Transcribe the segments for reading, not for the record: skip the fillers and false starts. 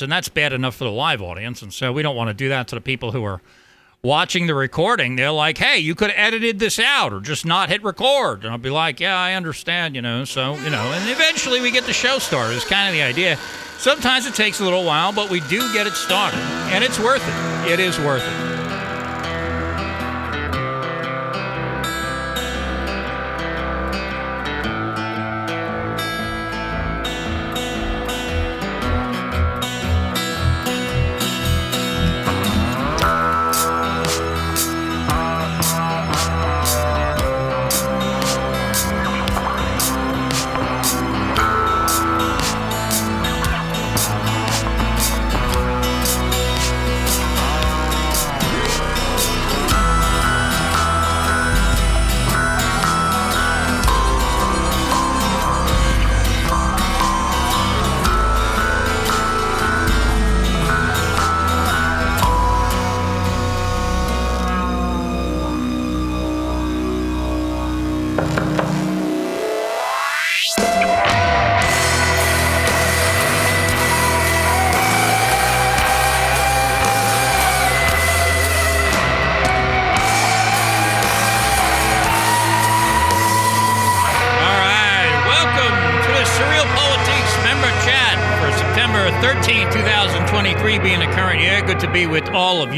And that's bad enough for the live audience. And so we don't want to do that to the people who are watching the recording. They're like, hey, you could have edited this out or just not hit record. And I'll be like, yeah, I understand, so, and eventually we get the show started is kind of the idea. Sometimes it takes a little while, but we do get it started. And it's worth it. It is worth it.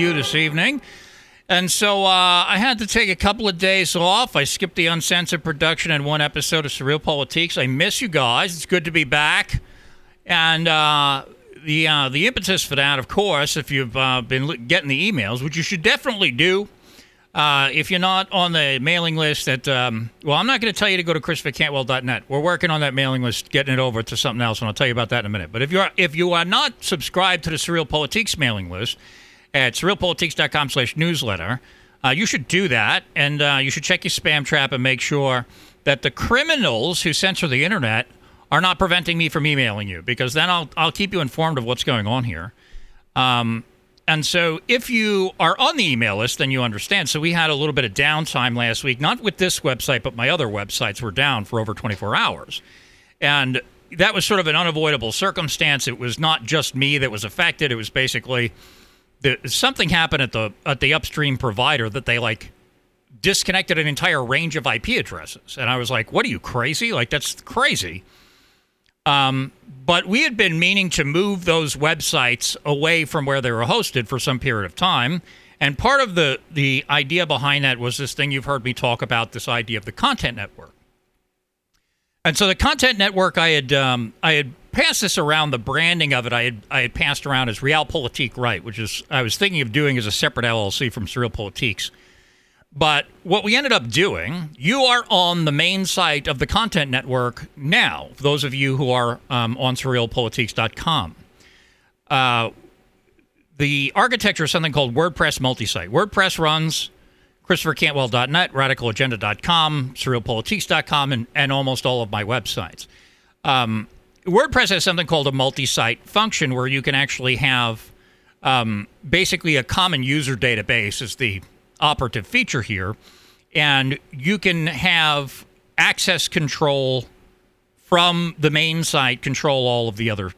This evening, and so I had to take a couple of days off. I skipped the uncensored production and one episode of Surreal Politics. I miss you guys. It's good to be back. And the impetus for that, of course, if you've been getting the emails, which you should definitely do, if you're not on the mailing list. That well, I'm not going to tell you to go to ChristopherCantwell.net. We're working on that mailing list, getting it over to something else, and I'll tell you about that in a minute. But if you are not subscribed to the Surreal Politics mailing list at surrealpolitics.com/newsletter. You should do that, and you should check your spam trap and make sure that the criminals who censor the internet are not preventing me from emailing you, because then I'll keep you informed of what's going on here. And so if you are on the email list, then you understand. So we had a little bit of downtime last week, not with this website, but my other websites were down for over 24 hours. And that was sort of an unavoidable circumstance. It was not just me that was affected. It was basically... something happened at the upstream provider that they, disconnected an entire range of IP addresses. And I was like, what are you, crazy? That's crazy. But we had been meaning to move those websites away from where they were hosted for some period of time. And part of the idea behind that was this thing you've heard me talk about, this idea of the content network. And so the content network, I had passed this around, the branding of it I had passed around as Realpolitik Right, which is I was thinking of doing as a separate LLC from Surreal Politiques. But what we ended up doing, you are on the main site of the content network now, for those of you who are on surrealpolitiques.com. The architecture is something called WordPress multisite. WordPress runs ChristopherCantwell.net, RadicalAgenda.com, SurrealPolitiques.com, and almost all of my websites. WordPress has something called a multi-site function where you can actually have basically a common user database is the operative feature here. And you can have access control from the main site, control all of the other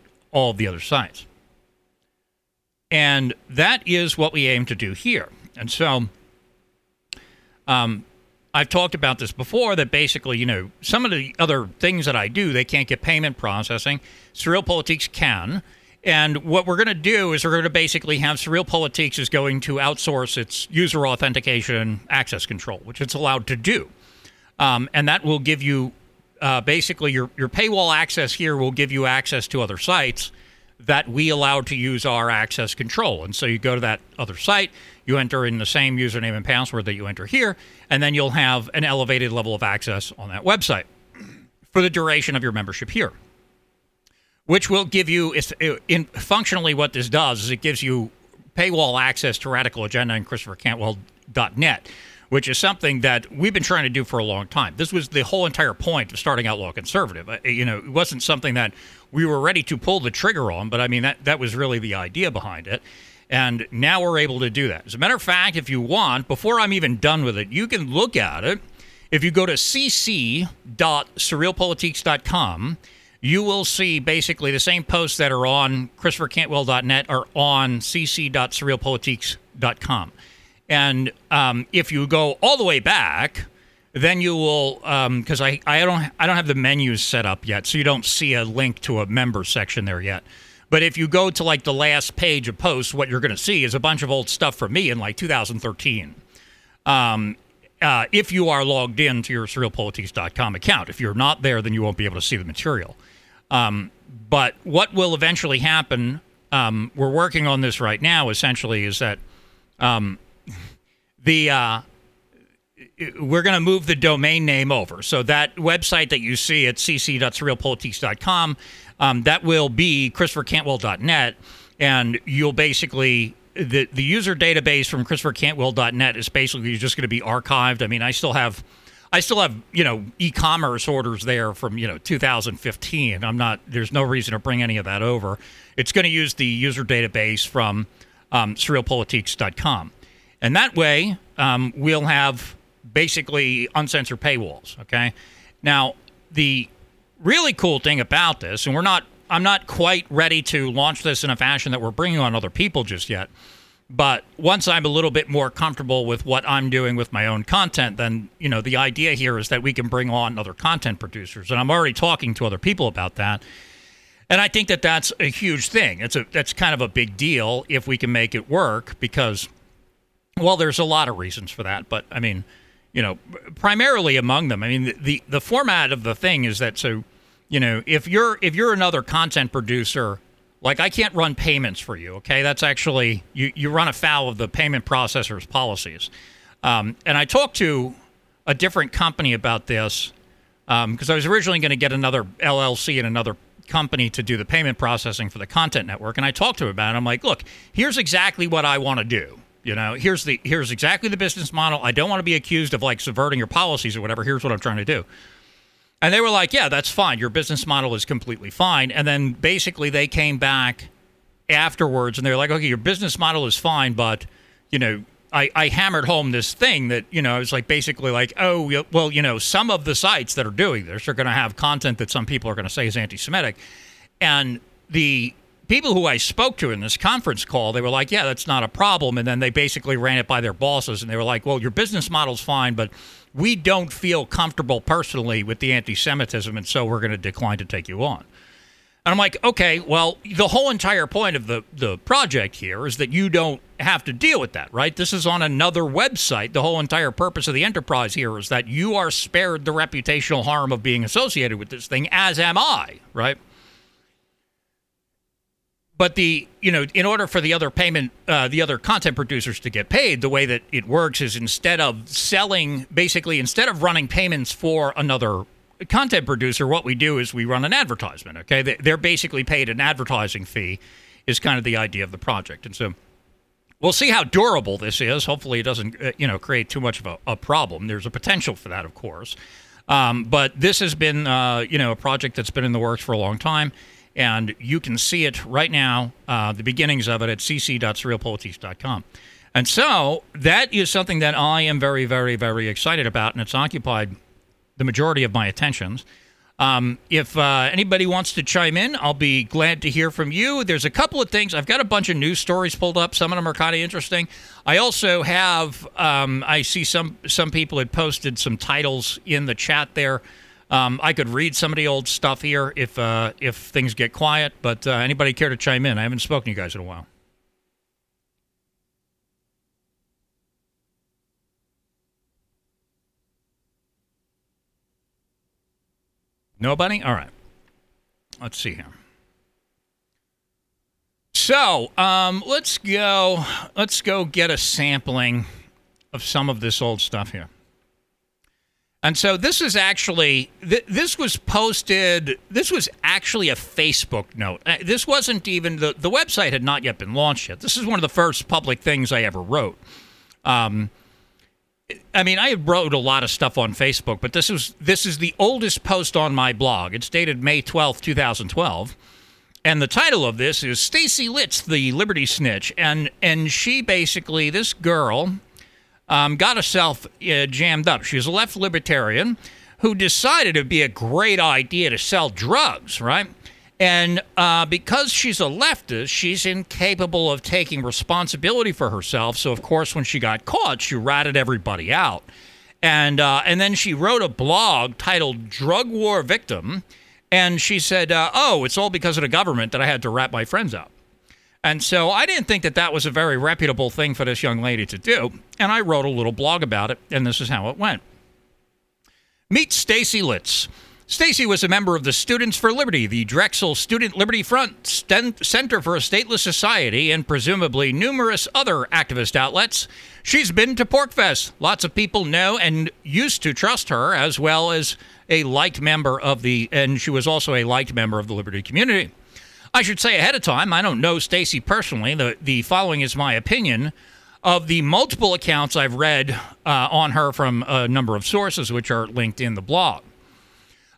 sites. And that is what we aim to do here. And so I've talked about this before, that basically, some of the other things that I do, they can't get payment processing. Surreal Politics can. And what we're going to do is we're going to basically have Surreal Politics is going to outsource its user authentication access control, which it's allowed to do. And that will give you basically your paywall access here will give you access to other sites that we allowed to use our access control. And so you go to that other site, you enter in the same username and password that you enter here, and then you'll have an elevated level of access on that website for the duration of your membership here, which will give you, functionally what this does is it gives you paywall access to Radical Agenda and ChristopherCantwell.net, which is something that we've been trying to do for a long time. This was the whole entire point of starting Outlaw Conservative. It wasn't something that we were ready to pull the trigger on, but that was really the idea behind it. And now we're able to do that. As a matter of fact, if you want, before I'm even done with it, you can look at it. If you go to cc.surrealpolitiques.com, you will see basically the same posts that are on ChristopherCantwell.net are on cc.surrealpolitics.com. And if you go all the way back, then you will, because I don't have the menus set up yet, so you don't see a link to a member section there yet. But if you go to like the last page of posts, what you're going to see is a bunch of old stuff from me in like 2013. If you are logged in to your surrealpolitics.com account. If you're not there, then you won't be able to see the material. But what will eventually happen, we're working on this right now, essentially, is that we're going to move the domain name over. So that website that you see at cc.surrealpolitics.com, that will be ChristopherCantwell.net, and you'll basically... The user database from ChristopherCantwell.net is basically just going to be archived. I mean, I still have e-commerce orders there from 2015. There's no reason to bring any of that over. It's going to use the user database from SurrealPolitics.com, and that way we'll have basically uncensored paywalls. Okay. Now the really cool thing about this, and I'm not quite ready to launch this in a fashion that we're bringing on other people just yet. But once I'm a little bit more comfortable with what I'm doing with my own content, then, the idea here is that we can bring on other content producers. And I'm already talking to other people about that. And I think that that's a huge thing. That's kind of a big deal if we can make it work because, well, there's a lot of reasons for that. But, I mean, primarily among them, I mean, the format of the thing is that so... if you're another content producer, like I can't run payments for you, okay? That's actually, you run afoul of the payment processor's policies. And I talked to a different company about this because I was originally going to get another LLC and another company to do the payment processing for the content network. And I talked to him about it. I'm like, look, here's exactly what I want to do. Here's exactly the business model. I don't want to be accused of like subverting your policies or whatever. Here's what I'm trying to do. And they were like, yeah, that's fine. Your business model is completely fine. And then basically they came back afterwards and they were like, okay, your business model is fine. But, I hammered home this thing that, I was like basically like, oh, well, some of the sites that are doing this are going to have content that some people are going to say is anti-Semitic. And the people who I spoke to in this conference call, they were like, yeah, that's not a problem. And then they basically ran it by their bosses and they were like, well, your business model's fine, but we don't feel comfortable personally with the anti-Semitism, and so we're going to decline to take you on. And I'm like, okay, well, the whole entire point of the project here is that you don't have to deal with that, right? This is on another website. The whole entire purpose of the enterprise here is that you are spared the reputational harm of being associated with this thing, as am I, right? But in order for the other payment, the other content producers to get paid, the way that it works is instead of running payments for another content producer, what we do is we run an advertisement. Okay, they're basically paid an advertising fee, is kind of the idea of the project, and so we'll see how durable this is. Hopefully, it doesn't create too much of a problem. There's a potential for that, of course, but this has been a project that's been in the works for a long time. And you can see it right now, the beginnings of it at cc.surrealpolitics.com. And so that is something that I am very, very, very excited about, and it's occupied the majority of my attentions. If anybody wants to chime in, I'll be glad to hear from you. There's a couple of things. I've got a bunch of news stories pulled up. Some of them are kind of interesting. I also have I see some people had posted some titles in the chat there. I could read some of the old stuff here if things get quiet, but anybody care to chime in? I haven't spoken to you guys in a while. Nobody? All right. Let's see here. So let's go get a sampling of some of this old stuff here. And so this is actually, this was actually a Facebook note. This wasn't even, the website had not yet been launched yet. This is one of the first public things I ever wrote. I mean, I wrote a lot of stuff on Facebook, but this is the oldest post on my blog. It's dated May 12th, 2012. And the title of this is Stacey Litz, the Liberty Snitch. And she basically, this girl... got herself jammed up. She was a left libertarian who decided it'd be a great idea to sell drugs, right? And because she's a leftist, she's incapable of taking responsibility for herself. So, of course, when she got caught, she ratted everybody out. And then she wrote a blog titled Drug War Victim. And she said, oh, it's all because of the government that I had to rat my friends out. And so I didn't think that that was a very reputable thing for this young lady to do. And I wrote a little blog about it. And this is how it went. Meet Stacey Litz. Stacey was a member of the Students for Liberty, the Drexel Student Liberty Front, Center for a Stateless Society, and presumably numerous other activist outlets. She's been to Porkfest. Lots of people know and used to trust her, as well as a liked member of the, and she was also a liked member of the Liberty community. I should say ahead of time, I don't know Stacey personally. The following is my opinion of the multiple accounts I've read on her from a number of sources, which are linked in the blog.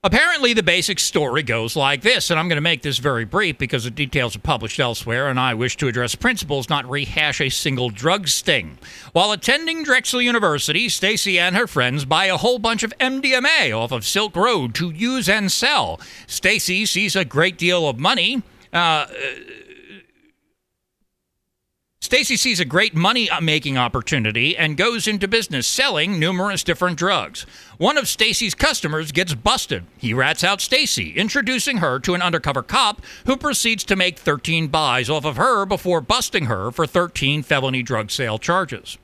Apparently, the basic story goes like this, and I'm going to make this very brief because the details are published elsewhere, and I wish to address principles, not rehash a single drug sting. While attending Drexel University, Stacey and her friends buy a whole bunch of MDMA off of Silk Road to use and sell. Stacey sees a great deal of money. Stacey sees a great money-making opportunity and goes into business selling numerous different drugs. One of Stacey's customers gets busted. He rats out Stacey, introducing her to an undercover cop who proceeds to make 13 buys off of her before busting her for 13 felony drug sale charges.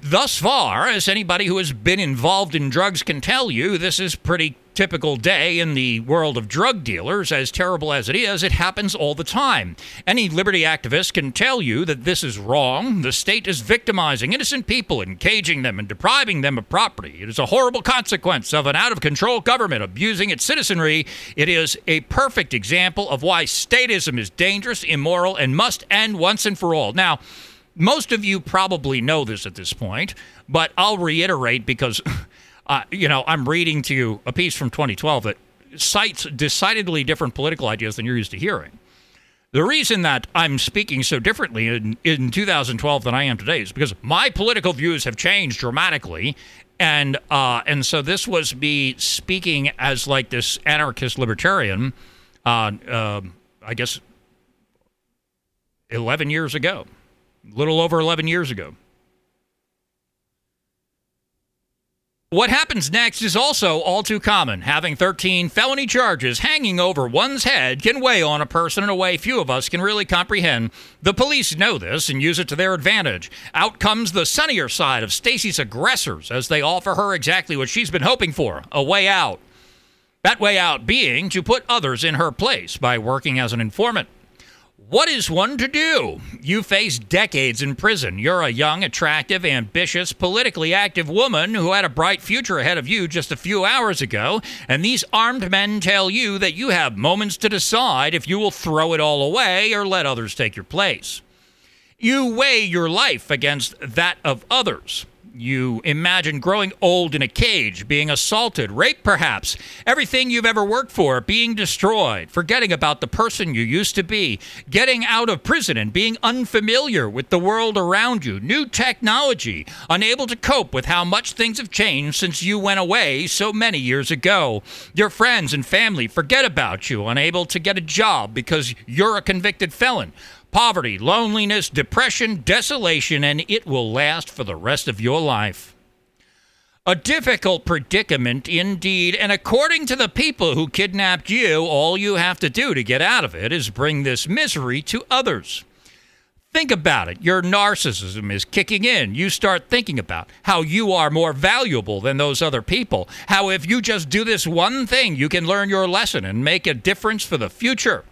Thus far, as anybody who has been involved in drugs can tell you, this is pretty typical day in the world of drug dealers. As terrible as it is, it happens all the time. Any liberty activist can tell you that this is wrong. The state is victimizing innocent people, and caging them and depriving them of property. It is a horrible consequence of an out-of-control government abusing its citizenry. It is a perfect example of why statism is dangerous, immoral, and must end once and for all. Now, most of you probably know this at this point, but I'll reiterate because, I'm reading to you a piece from 2012 that cites decidedly different political ideas than you're used to hearing. The reason that I'm speaking so differently in 2012 than I am today is because my political views have changed dramatically, and so this was me speaking as like this anarchist libertarian, I guess, 11 years ago. Little over 11 years ago. What happens next is also all too common. Having 13 felony charges hanging over one's head can weigh on a person in a way few of us can really comprehend. The police know this and use it to their advantage. Out comes the sunnier side of Stacey's aggressors as they offer her exactly what she's been hoping for, a way out. That way out being to put others in her place by working as an informant. What is one to do? You face decades in prison. You're a young, attractive, ambitious, politically active woman who had a bright future ahead of you just a few hours ago, and these armed men tell you that you have moments to decide if you will throw it all away or let others take your place. You weigh your life against that of others. You imagine growing old in a cage, being assaulted, raped perhaps, everything you've ever worked for being destroyed, forgetting about the person you used to be, getting out of prison and being unfamiliar with the world around you, new technology, unable to cope with how much things have changed since you went away so many years ago. Your friends and family forget about you, unable to get a job because you're a convicted felon. Poverty, loneliness, depression, desolation, and it will last for the rest of your life. A difficult predicament indeed, and according to the people who kidnapped you, all you have to do to get out of it is bring this misery to others. Think about it. Your narcissism is kicking in. You start thinking about how you are more valuable than those other people, how if you just do this one thing, you can learn your lesson and make a difference for the future.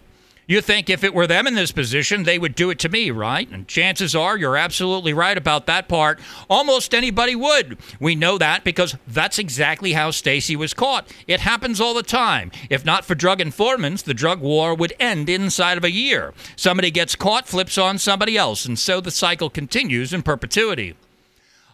You think if it were them in this position, they would do it to me, right? And chances are you're absolutely right about that part. Almost anybody would. We know that because that's exactly how Stacey was caught. It happens all the time. If not for drug informants, the drug war would end inside of a year. Somebody gets caught, flips on somebody else, and so the cycle continues in perpetuity.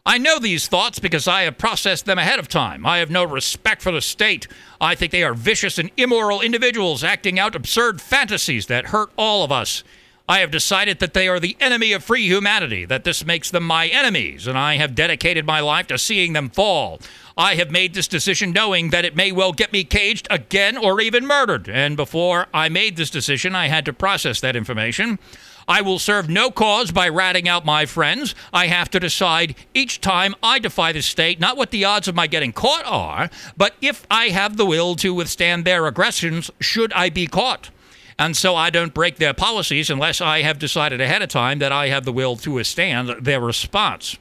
I know these thoughts because I have processed them ahead of time. I have no respect for the state. I think they are vicious and immoral individuals acting out absurd fantasies that hurt all of us. I have decided that they are the enemy of free humanity, that this makes them my enemies, and I have dedicated my life to seeing them fall. I have made this decision knowing that it may well get me caged again or even murdered. And before I made this decision, I had to process that information. I will serve no cause by ratting out my friends. I have to decide each time I defy the state, not what the odds of my getting caught are, but if I have the will to withstand their aggressions, should I be caught. And so I don't break their policies unless I have decided ahead of time that I have the will to withstand their response.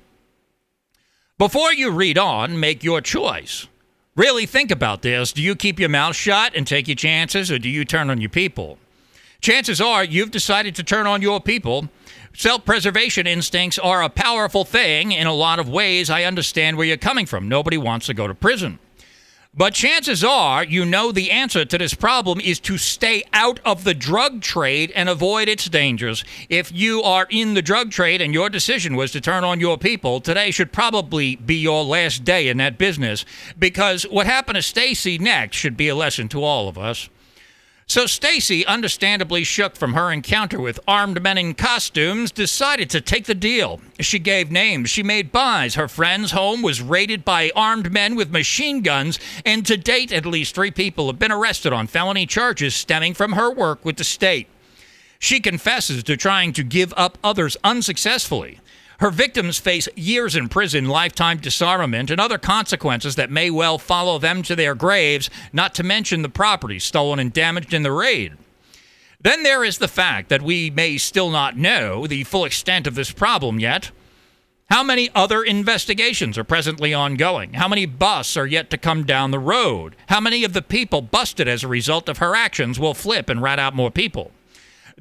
Before you read on, make your choice. Really think about this. Do you keep your mouth shut and take your chances, or do you turn on your people? Chances are you've decided to turn on your people. Self-preservation instincts are a powerful thing. In a lot of ways, I understand where you're coming from. Nobody wants to go to prison. But chances are you know the answer to this problem is to stay out of the drug trade and avoid its dangers. If you are in the drug trade and your decision was to turn on your people, today should probably be your last day in that business, because what happened to Stacey next should be a lesson to all of us. So Stacey, understandably shook from her encounter with armed men in costumes, decided to take the deal. She gave names. She made buys. Her friend's home was raided by armed men with machine guns, and to date, at least 3 people have been arrested on felony charges stemming from her work with the state. She confesses to trying to give up others unsuccessfully. Her victims face years in prison, lifetime disarmament, and other consequences that may well follow them to their graves, not to mention the property stolen and damaged in the raid. Then there is the fact that we may still not know the full extent of this problem yet. How many other investigations are presently ongoing? How many busts are yet to come down the road? How many of the people busted as a result of her actions will flip and rat out more people?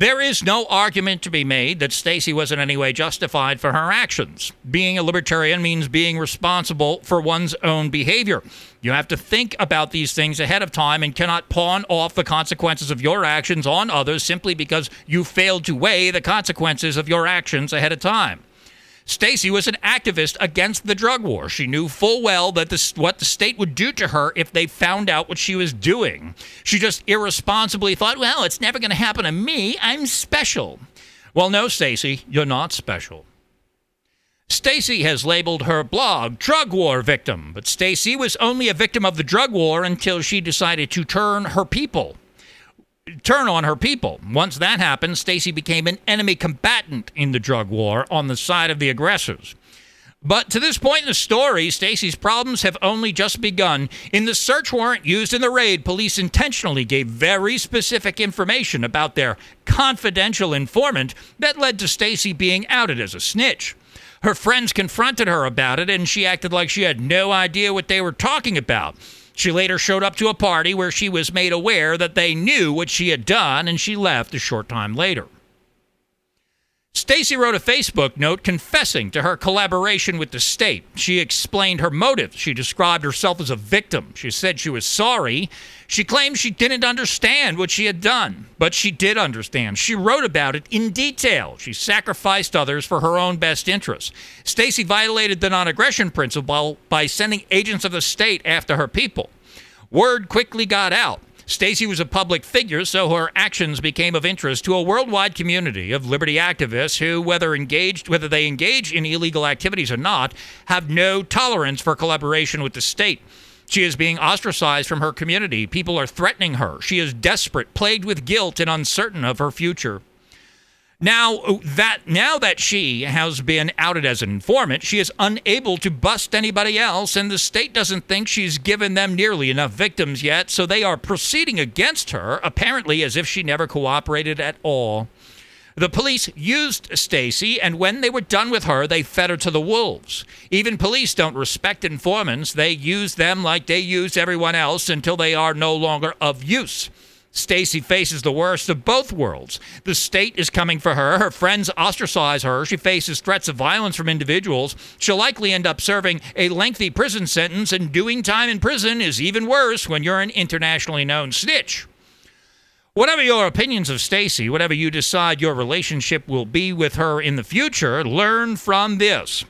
There is no argument to be made that Stacey was in any way justified for her actions. Being a libertarian means being responsible for one's own behavior. You have to think about these things ahead of time and cannot pawn off the consequences of your actions on others simply because you failed to weigh the consequences of your actions ahead of time. Stacey was an activist against the drug war. She knew full well that what the state would do to her if they found out what she was doing. She just irresponsibly thought, well, it's never going to happen to me. I'm special. Well, no, Stacey, you're not special. Stacey has labeled her blog Drug War Victim, but Stacey was only a victim of the drug war until she decided to turn on her people. Once that happened, Stacey became an enemy combatant in the drug war on the side of the aggressors. But to this point in the story, Stacey's problems have only just begun. In the search warrant used in the raid, police intentionally gave very specific information about their confidential informant that led to Stacey being outed as a snitch. Her friends confronted her about it, and she acted like she had no idea what they were talking about. She later showed up to a party where she was made aware that they knew what she had done, and she left a short time later. Stacey wrote a Facebook note confessing to her collaboration with the state. She explained her motives. She described herself as a victim. She said she was sorry. She claimed she didn't understand what she had done, but she did understand. She wrote about it in detail. She sacrificed others for her own best interests. Stacey violated the non-aggression principle by sending agents of the state after her people. Word quickly got out. Stacey was a public figure, so her actions became of interest to a worldwide community of liberty activists who, whether they engage in illegal activities or not, have no tolerance for collaboration with the state. She is being ostracized from her community. People are threatening her. She is desperate, plagued with guilt, and uncertain of her future. Now that she has been outed as an informant, she is unable to bust anybody else, and the state doesn't think she's given them nearly enough victims yet, so they are proceeding against her, apparently as if she never cooperated at all. The police used Stacey, and when they were done with her, they fed her to the wolves. Even police don't respect informants. They use them like they use everyone else until they are no longer of use. Stacey faces the worst of both worlds. The state is coming for her. Her friends ostracize her. She faces threats of violence from individuals. She'll likely end up serving a lengthy prison sentence, and doing time in prison is even worse when you're an internationally known snitch. Whatever your opinions of Stacey, whatever you decide your relationship will be with her in the future, learn from this.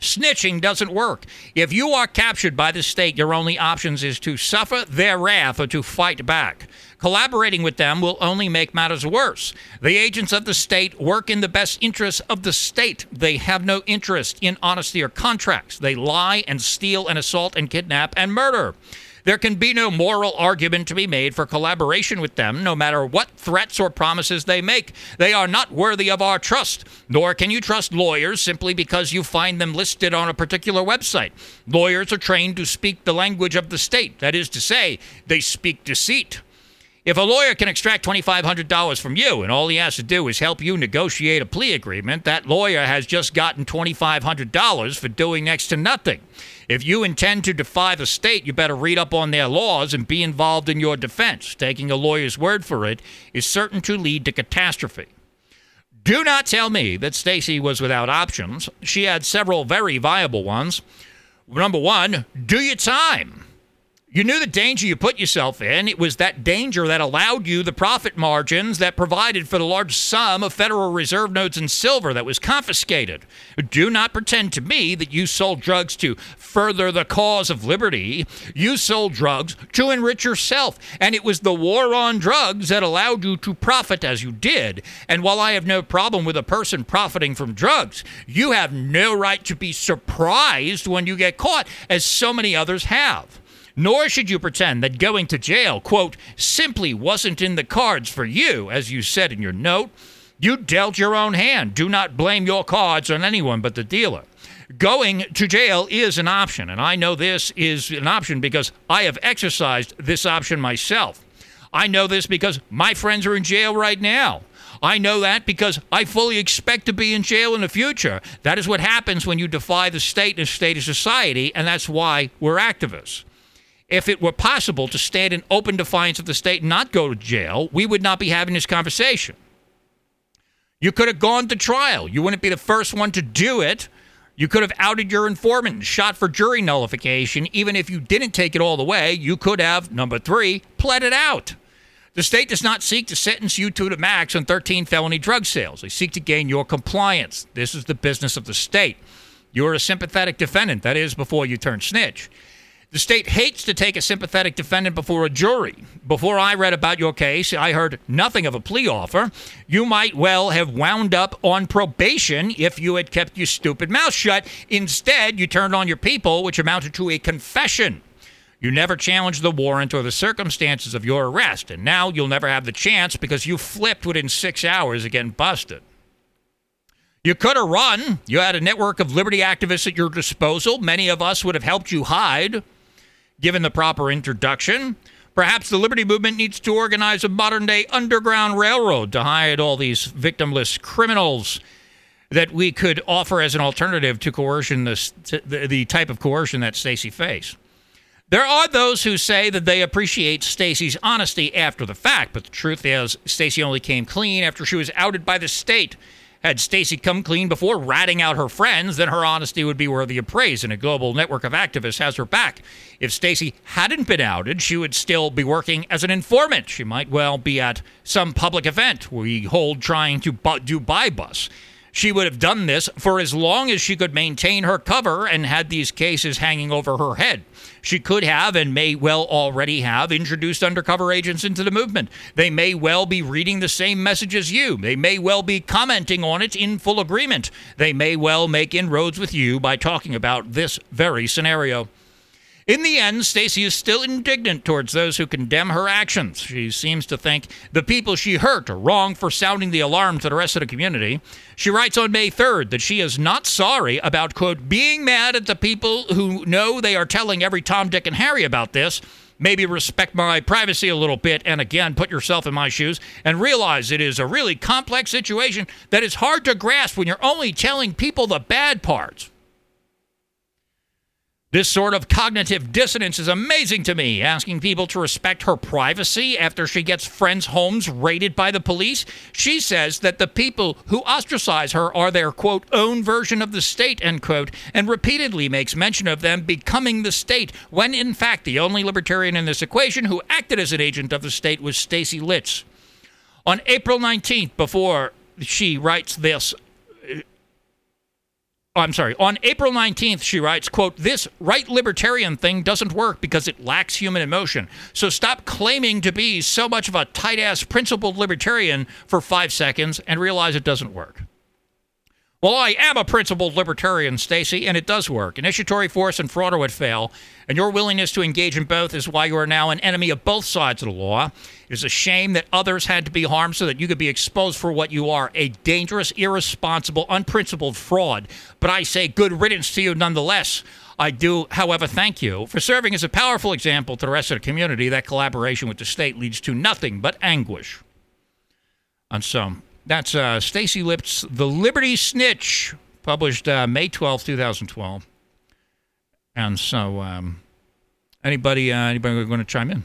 Snitching doesn't work. If you are captured by the state, your only options is to suffer their wrath or to fight back. Collaborating with them will only make matters worse. The agents of the state work in the best interests of the state. They have no interest in honesty or contracts. They lie and steal and assault and kidnap and murder. There can be no moral argument to be made for collaboration with them, no matter what threats or promises they make. They are not worthy of our trust, nor can you trust lawyers simply because you find them listed on a particular website. Lawyers are trained to speak the language of the state. That is to say, they speak deceit. If a lawyer can extract $2,500 from you and all he has to do is help you negotiate a plea agreement, that lawyer has just gotten $2,500 for doing next to nothing. If you intend to defy the state, you better read up on their laws and be involved in your defense. Taking a lawyer's word for it is certain to lead to catastrophe. Do not tell me that Stacey was without options. She had several very viable ones. Number one, do your time. You knew the danger you put yourself in. It was that danger that allowed you the profit margins that provided for the large sum of Federal Reserve notes and silver that was confiscated. Do not pretend to me that you sold drugs to further the cause of liberty. You sold drugs to enrich yourself. And it was the war on drugs that allowed you to profit as you did. And while I have no problem with a person profiting from drugs, you have no right to be surprised when you get caught, as so many others have. Nor should you pretend that going to jail, quote, simply wasn't in the cards for you, as you said in your note. You dealt your own hand. Do not blame your cards on anyone but the dealer. Going to jail is an option, and I know this is an option because I have exercised this option myself. I know this because my friends are in jail right now. I know that because I fully expect to be in jail in the future. That is what happens when you defy the state and the state of society, and that's why we're activists. If it were possible to stand in open defiance of the state and not go to jail, we would not be having this conversation. You could have gone to trial. You wouldn't be the first one to do it. You could have outed your informant and shot for jury nullification. Even if you didn't take it all the way, you could have, number three, pled it out. The state does not seek to sentence you to the max on 13 felony drug sales. They seek to gain your compliance. This is the business of the state. You're a sympathetic defendant. That is, before you turn snitch. The state hates to take a sympathetic defendant before a jury. Before I read about your case, I heard nothing of a plea offer. You might well have wound up on probation if you had kept your stupid mouth shut. Instead, you turned on your people, which amounted to a confession. You never challenged the warrant or the circumstances of your arrest, and now you'll never have the chance because you flipped within 6 hours of getting busted. You could have run. You had a network of liberty activists at your disposal. Many of us would have helped you hide. Given the proper introduction, perhaps the liberty movement needs to organize a modern-day underground railroad to hide all these victimless criminals that we could offer as an alternative to coercion, the type of coercion that Stacey faced. There are those who say that they appreciate Stacey's honesty after the fact, but the truth is Stacey only came clean after she was outed by the state. Had Stacey come clean before ratting out her friends, then her honesty would be worthy of praise, and a global network of activists has her back. If Stacey hadn't been outed, she would still be working as an informant. She might well be at some public event we hold trying to do buy-bust. She would have done this for as long as she could maintain her cover and had these cases hanging over her head. She could have and may well already have introduced undercover agents into the movement. They may well be reading the same message as you. They may well be commenting on it in full agreement. They may well make inroads with you by talking about this very scenario. In the end, Stacey is still indignant towards those who condemn her actions. She seems to think the people she hurt are wrong for sounding the alarm to the rest of the community. She writes on May 3rd that she is not sorry about, quote, being mad at the people who know they are telling every Tom, Dick, and Harry about this. Maybe respect my privacy a little bit and, again, put yourself in my shoes and realize it is a really complex situation that is hard to grasp when you're only telling people the bad parts. This sort of cognitive dissonance is amazing to me, asking people to respect her privacy after she gets friends' homes raided by the police. She says that the people who ostracize her are their, quote, own version of the state, end quote, and repeatedly makes mention of them becoming the state, when in fact the only libertarian in this equation who acted as an agent of the state was Stacey Litz. On April 19th, before she writes this, I'm sorry, on April 19th, she writes, quote, "This right libertarian thing doesn't work because it lacks human emotion. So stop claiming to be so much of a tight-ass principled libertarian for 5 seconds and realize it doesn't work." Well, I am a principled libertarian, Stacey, and it does work. Initiatory force and fraud would fail, and your willingness to engage in both is why you are now an enemy of both sides of the law. It is a shame that others had to be harmed so that you could be exposed for what you are, a dangerous, irresponsible, unprincipled fraud. But I say good riddance to you nonetheless. I do, however, thank you for serving as a powerful example to the rest of the community. That collaboration with the state leads to nothing but anguish. And so... that's Stacey Litz, The Liberty Snitch, published May 12, 2012. And so, anybody going to chime in?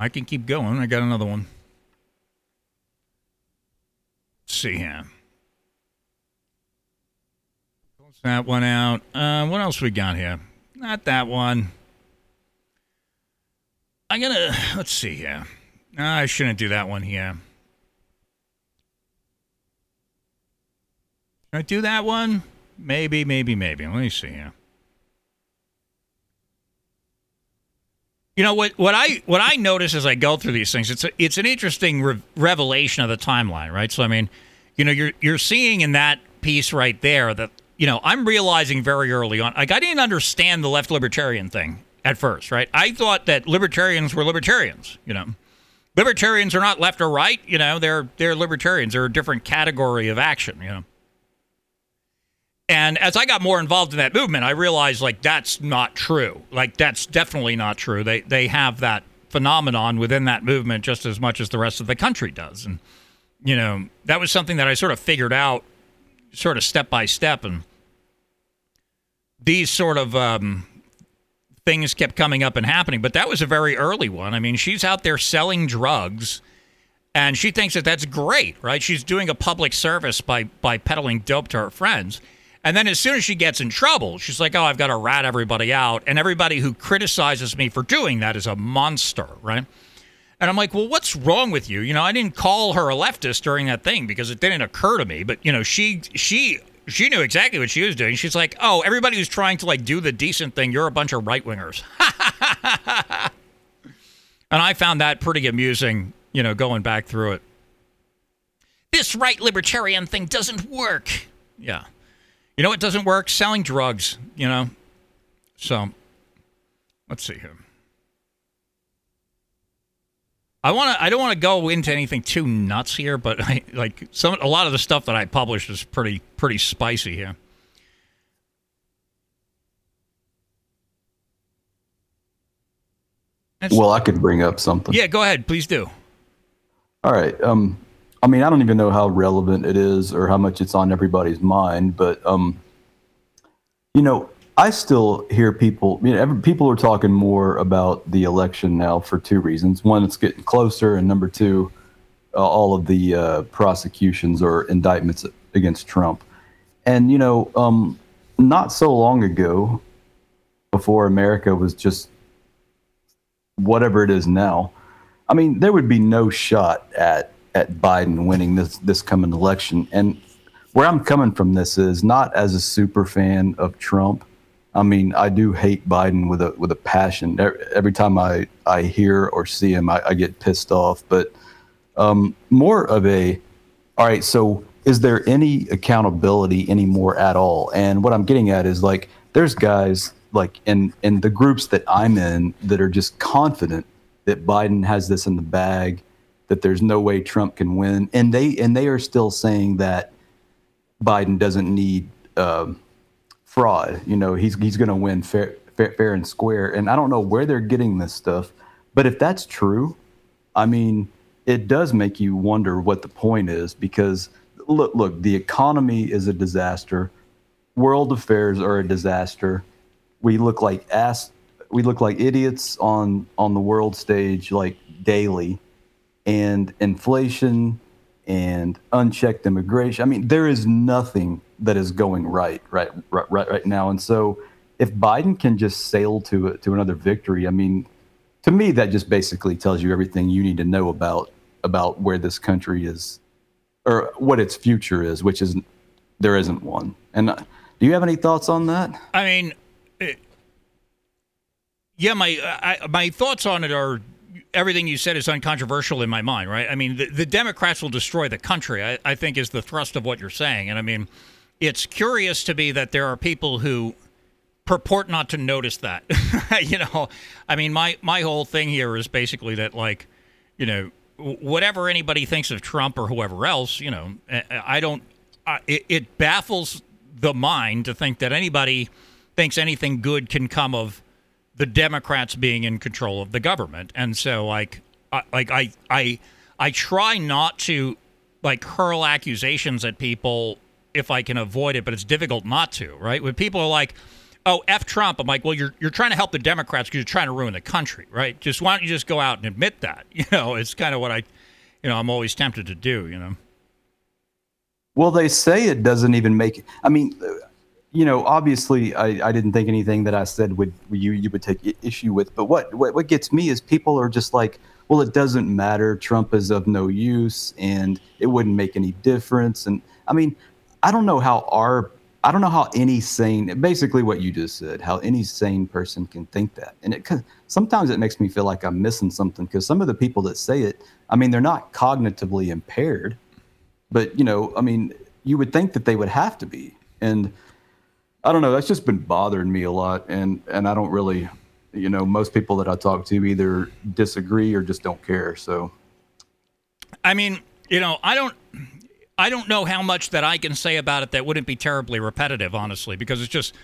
I can keep going. I got another one. Let's see here. That one out. What else we got here? Not that one. I'm gonna, let's see here. No, I shouldn't do that one here. Should I do that one? Maybe. Let me see here. You know what I notice as I go through these things, it's an interesting revelation of the timeline, right? So I mean, you know, you're seeing in that piece right there that, you know, I'm realizing very early on, like, I didn't understand the left libertarian thing at first, right? I thought that libertarians were libertarians, you know. Libertarians are not left or right, you know, they're libertarians. They're a different category of action, you know. And as I got more involved in that movement, I realized, like, that's not true. Like, that's definitely not true. They have that phenomenon within that movement just as much as the rest of the country does. And, you know, that was something that I sort of figured out sort of step by step, and these sort of things kept coming up and happening, but that was a very early one. I mean, she's out there selling drugs, and she thinks that that's great, right? She's doing a public service by peddling dope to her friends. And then as soon as she gets in trouble, she's like, oh, I've got to rat everybody out, and everybody who criticizes me for doing that is a monster, right? And I'm like, well, what's wrong with you? You know, I didn't call her a leftist during that thing because it didn't occur to me, but, you know, she knew exactly what she was doing. She's like, oh, everybody who's trying to, like, do the decent thing, you're a bunch of right-wingers. And I found that pretty amusing, you know, going back through it. This right libertarian thing doesn't work. Yeah. You know what doesn't work? Selling drugs, you know. So, let's see here. I don't want to go into anything too nuts here, but a lot of the stuff that I published is pretty spicy here. Well, I could bring up something. Yeah, go ahead, please do. All right. I mean, I don't even know how relevant it is or how much it's on everybody's mind, but you know, I still hear people, you know, people are talking more about the election now for two reasons. One, it's getting closer, and number two, all of the prosecutions or indictments against Trump. And, you know, not so long ago, before America was just whatever it is now, I mean, there would be no shot at Biden winning this coming election. And where I'm coming from this is not as a super fan of Trump. I mean, I do hate Biden with a passion. Every time I hear or see him, I get pissed off. But more of a, all right, so is there any accountability anymore at all? And what I'm getting at is, like, there's guys, like, in the groups that I'm in that are just confident that Biden has this in the bag, that there's no way Trump can win. And they are still saying that Biden doesn't need fraud, you know, he's going to win fair and square. And I don't know where they're getting this stuff, but if that's true, I mean, it does make you wonder what the point is, because look, the economy is a disaster, world affairs are a disaster. We look like idiots on the world stage, like, daily, and inflation and unchecked immigration. I mean, there is nothing that is going right now. And so if Biden can just sail to another victory, I mean, to me, that just basically tells you everything you need to know about where this country is or what its future is, which is there isn't one. And do you have any thoughts on that? I mean, yeah, my thoughts on it are everything you said is uncontroversial in my mind, right? I mean, the Democrats will destroy the country, I think, is the thrust of what you're saying. And I mean, it's curious to me that there are people who purport not to notice that. You know, I mean, my whole thing here is basically that, like, you know, whatever anybody thinks of Trump or whoever else, you know, it baffles the mind to think that anybody thinks anything good can come of the Democrats being in control of the government. And so, like, I try not to, like, hurl accusations at people if I can avoid it, but it's difficult not to, right? When people are like, oh, F Trump, I'm like, well, you're trying to help the Democrats because you're trying to ruin the country, right? Just why don't you just go out and admit that? You know, it's kind of what I'm always tempted to do, you know. Well, they say it doesn't even make it. I mean, you know, obviously, I didn't think anything that I said would you would take issue with. But what gets me is people are just like, well, it doesn't matter. Trump is of no use, and it wouldn't make any difference. And I mean, I don't know how any sane, basically what you just said, how any sane person can think that. And sometimes it makes me feel like I'm missing something, because some of the people that say it, I mean, they're not cognitively impaired, but, you know, I mean, you would think that they would have to be. And I don't know. That's just been bothering me a lot, and I don't really, you know, most people that I talk to either disagree or just don't care. So, I mean, you know, I don't know how much that I can say about it that wouldn't be terribly repetitive, honestly, because it's just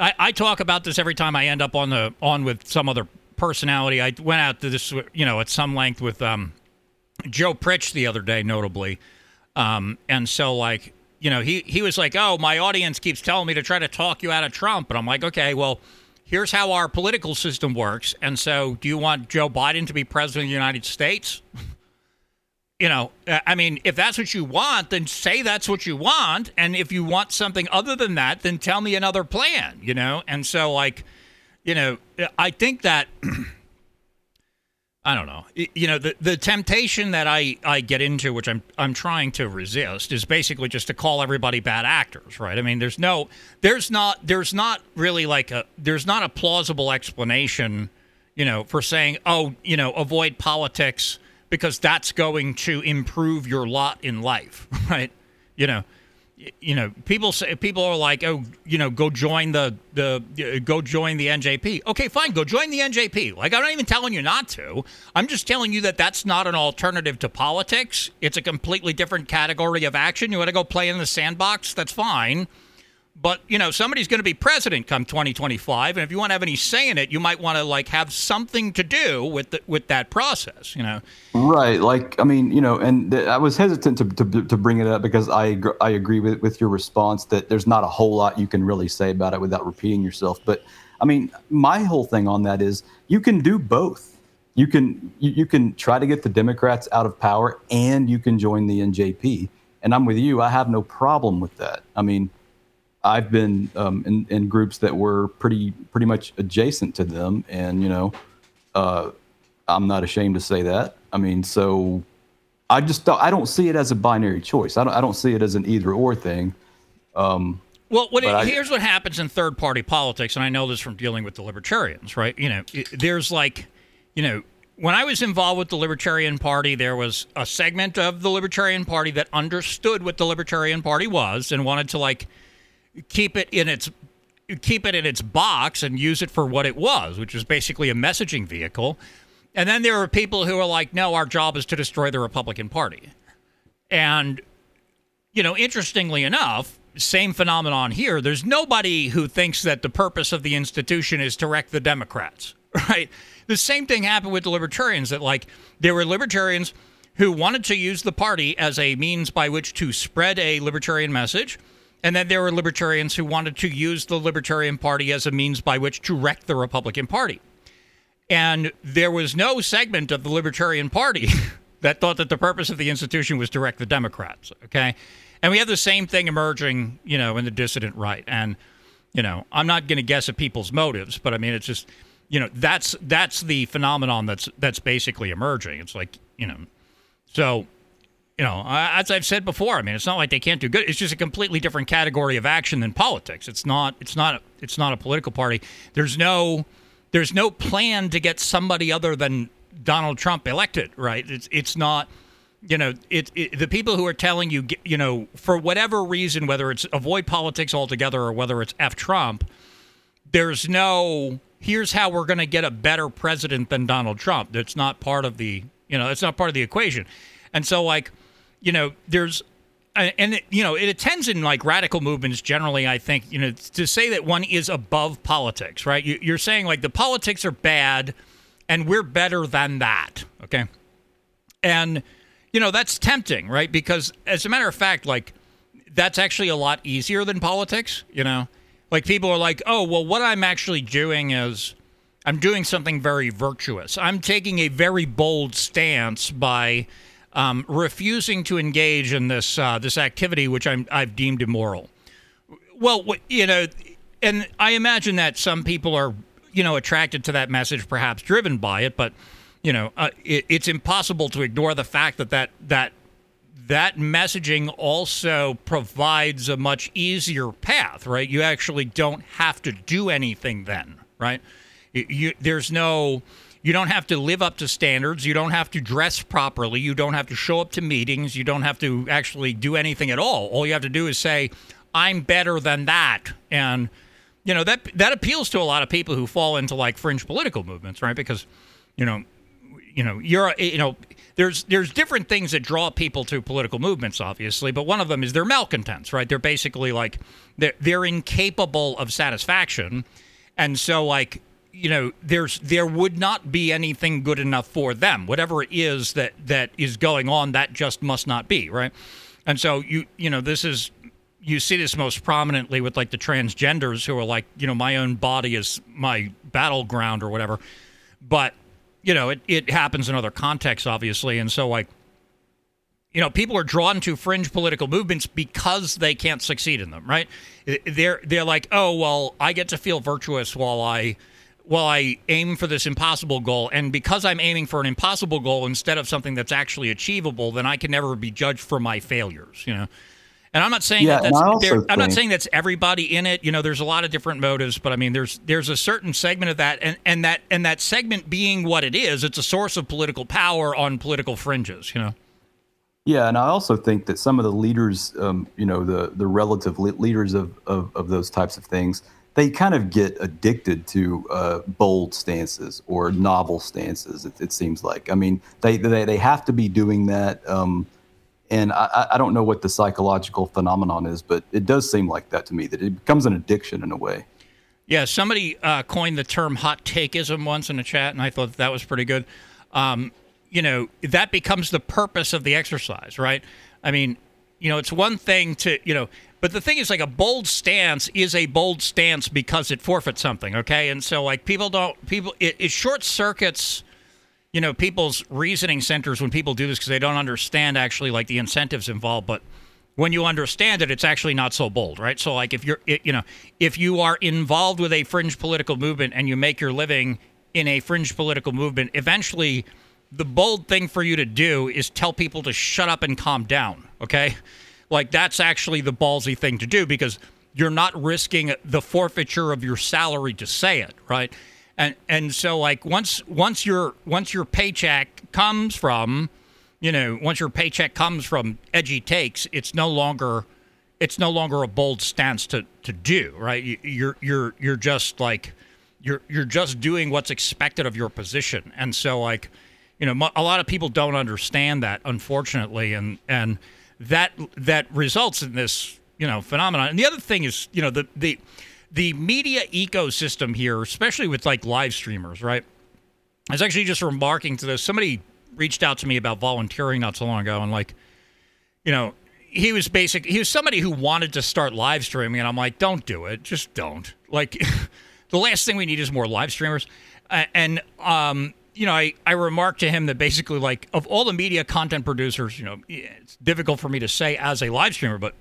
I talk about this every time I end up on with some other personality. I went out to this, you know, at some length with Joe Pritch the other day, notably, and so, like, you know, he was like, oh, my audience keeps telling me to try to talk you out of Trump. And I'm like, okay, well, here's how our political system works. And so do you want Joe Biden to be president of the United States? You know, I mean, if that's what you want, then say that's what you want. And if you want something other than that, then tell me another plan, you know. And so, like, you know, I think that, I don't know, you know, the temptation that I get into, which I'm trying to resist, is basically just to call everybody bad actors, right? I mean, there's not a plausible explanation, you know, for saying, oh, you know, avoid politics because that's going to improve your lot in life, right? You know, people are like, oh, you know, go join the NJP. Okay, fine, go join the NJP. Like, I'm not even telling you not to. I'm just telling you that that's not an alternative to politics. It's a completely different category of action. You want to go play in the sandbox? That's fine. But, you know, somebody's going to be president come 2025, and if you want to have any say in it, you might want to, like, have something to do with that process, you know. Right. Like, I mean, you know, and I was hesitant to bring it up because I agree with your response that there's not a whole lot you can really say about it without repeating yourself. But, I mean, my whole thing on that is you can do both. You can try to get the Democrats out of power, and you can join the NJP. And I'm with you. I have no problem with that. I mean, I've been in groups that were pretty much adjacent to them, and, you know, I'm not ashamed to say that. I mean, so I don't see it as a binary choice. I don't see it as an either or thing. Here's what happens in third party politics, and I know this from dealing with the libertarians, right? You know, there's, like, you know, when I was involved with the Libertarian Party, there was a segment of the Libertarian Party that understood what the Libertarian Party was and wanted to, like, keep it in its box and use it for what it was, which was basically a messaging vehicle. And then there are people who are like, no, our job is to destroy the Republican Party. And, you know, interestingly enough, same phenomenon here. There's nobody who thinks that the purpose of the institution is to wreck the Democrats, right? The same thing happened with the libertarians, that, like, there were libertarians who wanted to use the party as a means by which to spread a libertarian message. And then there were libertarians who wanted to use the Libertarian Party as a means by which to wreck the Republican Party. And there was no segment of the Libertarian Party that thought that the purpose of the institution was to wreck the Democrats, okay? And we have the same thing emerging, you know, in the dissident right. And, you know, I'm not going to guess at people's motives, but, I mean, it's just you know, that's the phenomenon that's basically emerging. It's like, you know, so, you know, as I've said before, I mean, it's not like they can't do good. It's just a completely different category of action than politics. It's not a political party. There's no plan to get somebody other than Donald Trump elected, right? It's not, you know, the people who are telling you, you know, for whatever reason, whether it's avoid politics altogether or whether it's F Trump, there's no, here's how we're going to get a better president than Donald Trump. That's not part of the, you know, it's not part of the equation. And so, like, you know, there's, and it, you know, it attends in like radical movements generally, I think, you know, to say that one is above politics, right? You're saying like the politics are bad and we're better than that, okay? And, you know, that's tempting, right? Because as a matter of fact, like, that's actually a lot easier than politics, you know? Like, people are like, oh, well, what I'm actually doing is I'm doing something very virtuous. I'm taking a very bold stance by refusing to engage in this this activity, which I've deemed immoral. Well, you know, and I imagine that some people are, you know, attracted to that message, perhaps driven by it. But, you know, it's impossible to ignore the fact that messaging also provides a much easier path, right? You actually don't have to do anything then, right? You don't have to live up to standards. You don't have to dress properly. You don't have to show up to meetings. You don't have to actually do anything at all. All you have to do is say, I'm better than that. And, you know, that appeals to a lot of people who fall into like fringe political movements, right? Because, there's different things that draw people to political movements, obviously, but one of them is they're malcontents, right? They're basically like they're incapable of satisfaction, and so, like, you know, there would not be anything good enough for them. Whatever it is that is going on, that just must not be, right? And so you see this most prominently with like the transgenders who are like, you know, my own body is my battleground or whatever, but, you know, it happens in other contexts, obviously. And so, like, you know, people are drawn to fringe political movements because they can't succeed in them, right? They're like, oh, well, I get to feel virtuous while I aim for this impossible goal. And because I'm aiming for an impossible goal instead of something that's actually achievable, then I can never be judged for my failures, you know? And I'm not saying I'm not saying that's everybody in it. You know, there's a lot of different motives, but I mean, there's a certain segment of that, and that segment being what it is, it's a source of political power on political fringes. You know. Yeah, and I also think that some of the leaders, you know, the relative leaders of those types of things, they kind of get addicted to bold stances or novel stances. It seems like. I mean, they have to be doing that. And I don't know what the psychological phenomenon is, but it does seem like that to me, that it becomes an addiction in a way. Yeah, somebody coined the term hot takeism once in a chat, and I thought that was pretty good. You know, that becomes the purpose of the exercise, right? I mean, you know, it's one thing to, you know, but the thing is, like, a bold stance is a bold stance because it forfeits something, okay? And so, like, it short circuits, you know, people's reasoning centers when people do this because they don't understand actually like the incentives involved. But when you understand it, it's actually not so bold, right? So like if you are involved with a fringe political movement and you make your living in a fringe political movement, eventually the bold thing for you to do is tell people to shut up and calm down, okay? Like that's actually the ballsy thing to do because you're not risking the forfeiture of your salary to say it, right? And so like once your paycheck comes from, you know, edgy takes, it's no longer a bold stance to do, right? You're just like you're just doing what's expected of your position. And so like, you know, a lot of people don't understand that, unfortunately, and that results in this, you know, phenomenon. And the other thing is, you know, the media ecosystem here, especially with like live streamers, right? I was actually just remarking to this. Somebody reached out to me about volunteering not so long ago, and like, you know, he was somebody who wanted to start live streaming, and I'm like, don't do it, just don't. Like, the last thing we need is more live streamers. And you know, I remarked to him that basically, like, of all the media content producers, you know, it's difficult for me to say as a live streamer, but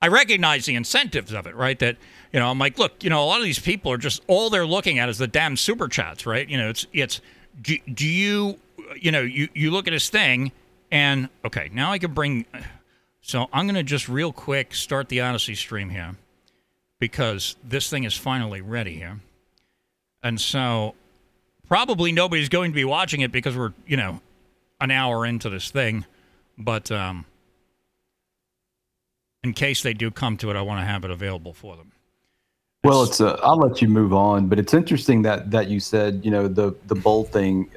I recognize the incentives of it, right? That, you know, I'm like, look, you know, a lot of these people are just, all they're looking at is the damn super chats, right? You know, it's, do you, you know, you look at this thing and, okay, now I can bring, so I'm going to just real quick start the Odyssey stream here because this thing is finally ready here. And so probably nobody's going to be watching it because we're, you know, an hour into this thing, but, in case they do come to it, I want to have it available for them. Well, it's I'll let you move on, but it's interesting that you said, you know, the bold thing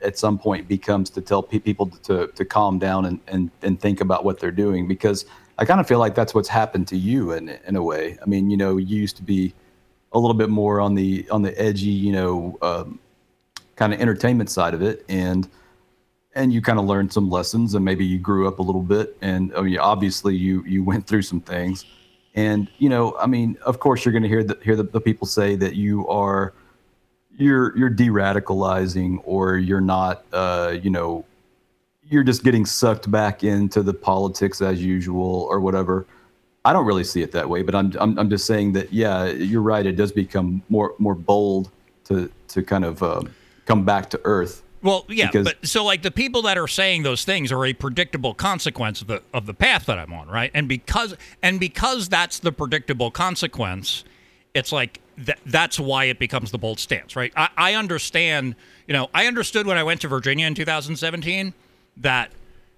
at some point becomes to tell people to calm down and think about what they're doing, because I kind of feel like that's what's happened to you in a way. I mean, you know, you used to be a little bit more on the edgy, you know, kind of entertainment side of it, and you kind of learned some lessons, and maybe you grew up a little bit, and I mean, obviously you went through some things. And, you know, I mean, of course, you're going to hear the people say that you're de-radicalizing, or you're not, you know, you're just getting sucked back into the politics as usual or whatever. I don't really see it that way, but I'm just saying that, yeah, you're right. It does become more bold to kind of come back to earth. Well, yeah, but so like the people that are saying those things are a predictable consequence of the path that I'm on, right? And because that's the predictable consequence, it's like that's why it becomes the bold stance, right? I understand, you know, I understood when I went to Virginia in 2017 that,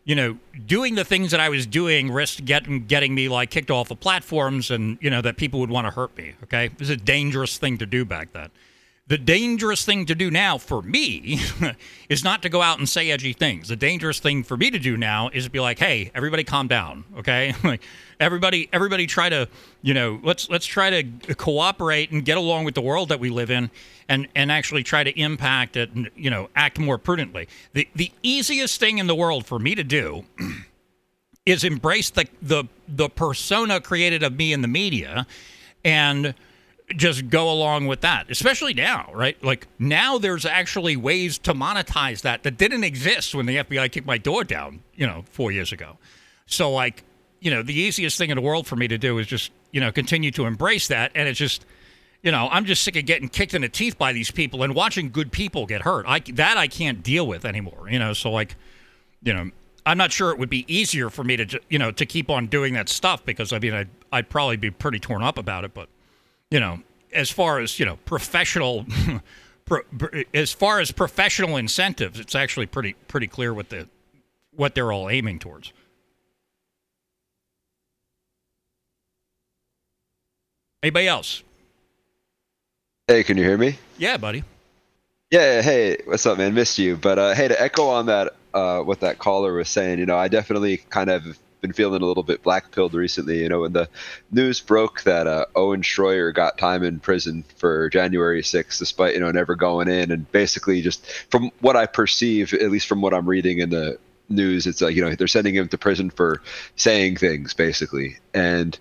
you know, doing the things that I was doing risked getting me like kicked off of platforms, and, you know, that people would want to hurt me, okay? It was a dangerous thing to do back then. The dangerous thing to do now for me is not to go out and say edgy things. The dangerous thing for me to do now is to be like, hey, everybody calm down, okay? Like, everybody try to, you know, let's try to cooperate and get along with the world that we live in and actually try to impact it and, you know, act more prudently. The easiest thing in the world for me to do is embrace the persona created of me in the media and just go along with that, especially now, right? Like, now there's actually ways to monetize that didn't exist when the FBI kicked my door down, you know, 4 years ago. So, like, you know, the easiest thing in the world for me to do is just, you know, continue to embrace that. And it's just, you know, I'm just sick of getting kicked in the teeth by these people and watching good people get hurt. I can't deal with anymore, you know? So, like, you know, I'm not sure it would be easier for me to, you know, to keep on doing that stuff, because, I mean, I'd probably be pretty torn up about it, but, you know, as far as, you know, professional incentives, it's actually pretty clear what they're all aiming towards. Anybody else? Hey, can you hear me? Yeah, buddy. Yeah. Hey, what's up, man? Missed you. But hey, to echo on that, what that caller was saying, you know, I definitely kind of been feeling a little bit black-pilled recently. You know, when the news broke that Owen Schroyer got time in prison for January 6, despite, you know, never going in, and basically just from what I perceive, at least from what I'm reading in the news, it's like, you know, they're sending him to prison for saying things, basically, and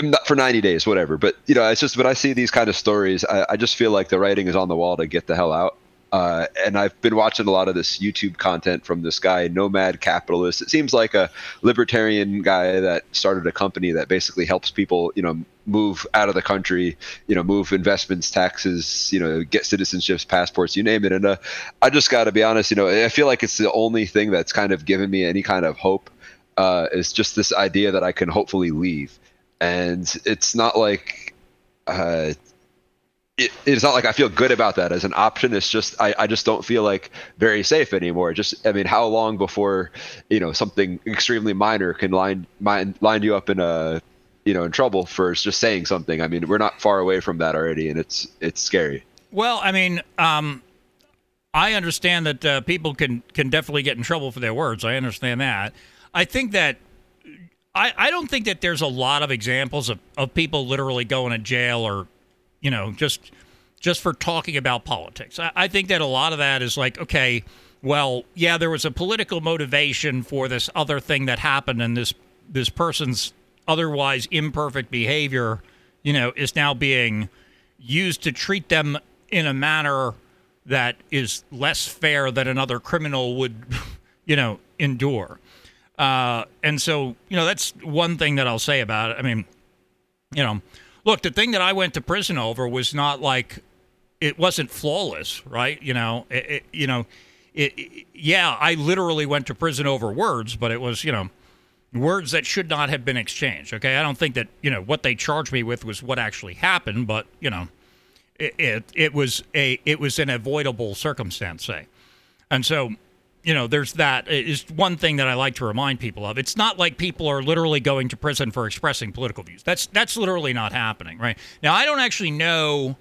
not for 90 days, whatever. But, you know, it's just when I see these kind of stories, I just feel like the writing is on the wall to get the hell out. And I've been watching a lot of this YouTube content from this guy, Nomad Capitalist. It seems like a libertarian guy that started a company that basically helps people, you know, move out of the country, you know, move investments, taxes, you know, get citizenships, passports, you name it. And I just got to be honest, you know, I feel like it's the only thing that's kind of given me any kind of hope, is just this idea that I can hopefully leave. And it's not like it's not like I feel good about that as an option. It's just, I just don't feel like very safe anymore. Just, I mean, how long before, you know, something extremely minor can line you up in a, you know, in trouble for just saying something? I mean, we're not far away from that already, and it's scary. Well, I mean, I understand that people can definitely get in trouble for their words. I understand that. I think that I don't think that there's a lot of examples of people literally going to jail, or, you know, just for talking about politics. I think that a lot of that is like, okay, well, yeah, there was a political motivation for this other thing that happened, and this person's otherwise imperfect behavior, you know, is now being used to treat them in a manner that is less fair than another criminal would, you know, endure. And so, you know, that's one thing that I'll say about it. I mean, you know, look, the thing that I went to prison over was not like, it wasn't flawless, right? You know, yeah, I literally went to prison over words, but it was, you know, words that should not have been exchanged, okay? I don't think that, you know, what they charged me with was what actually happened, but, you know, it was an avoidable circumstance, say. And so, you know, there's that. It's one thing that I like to remind people of. It's not like people are literally going to prison for expressing political views. That's literally not happening, right? Now, I don't actually know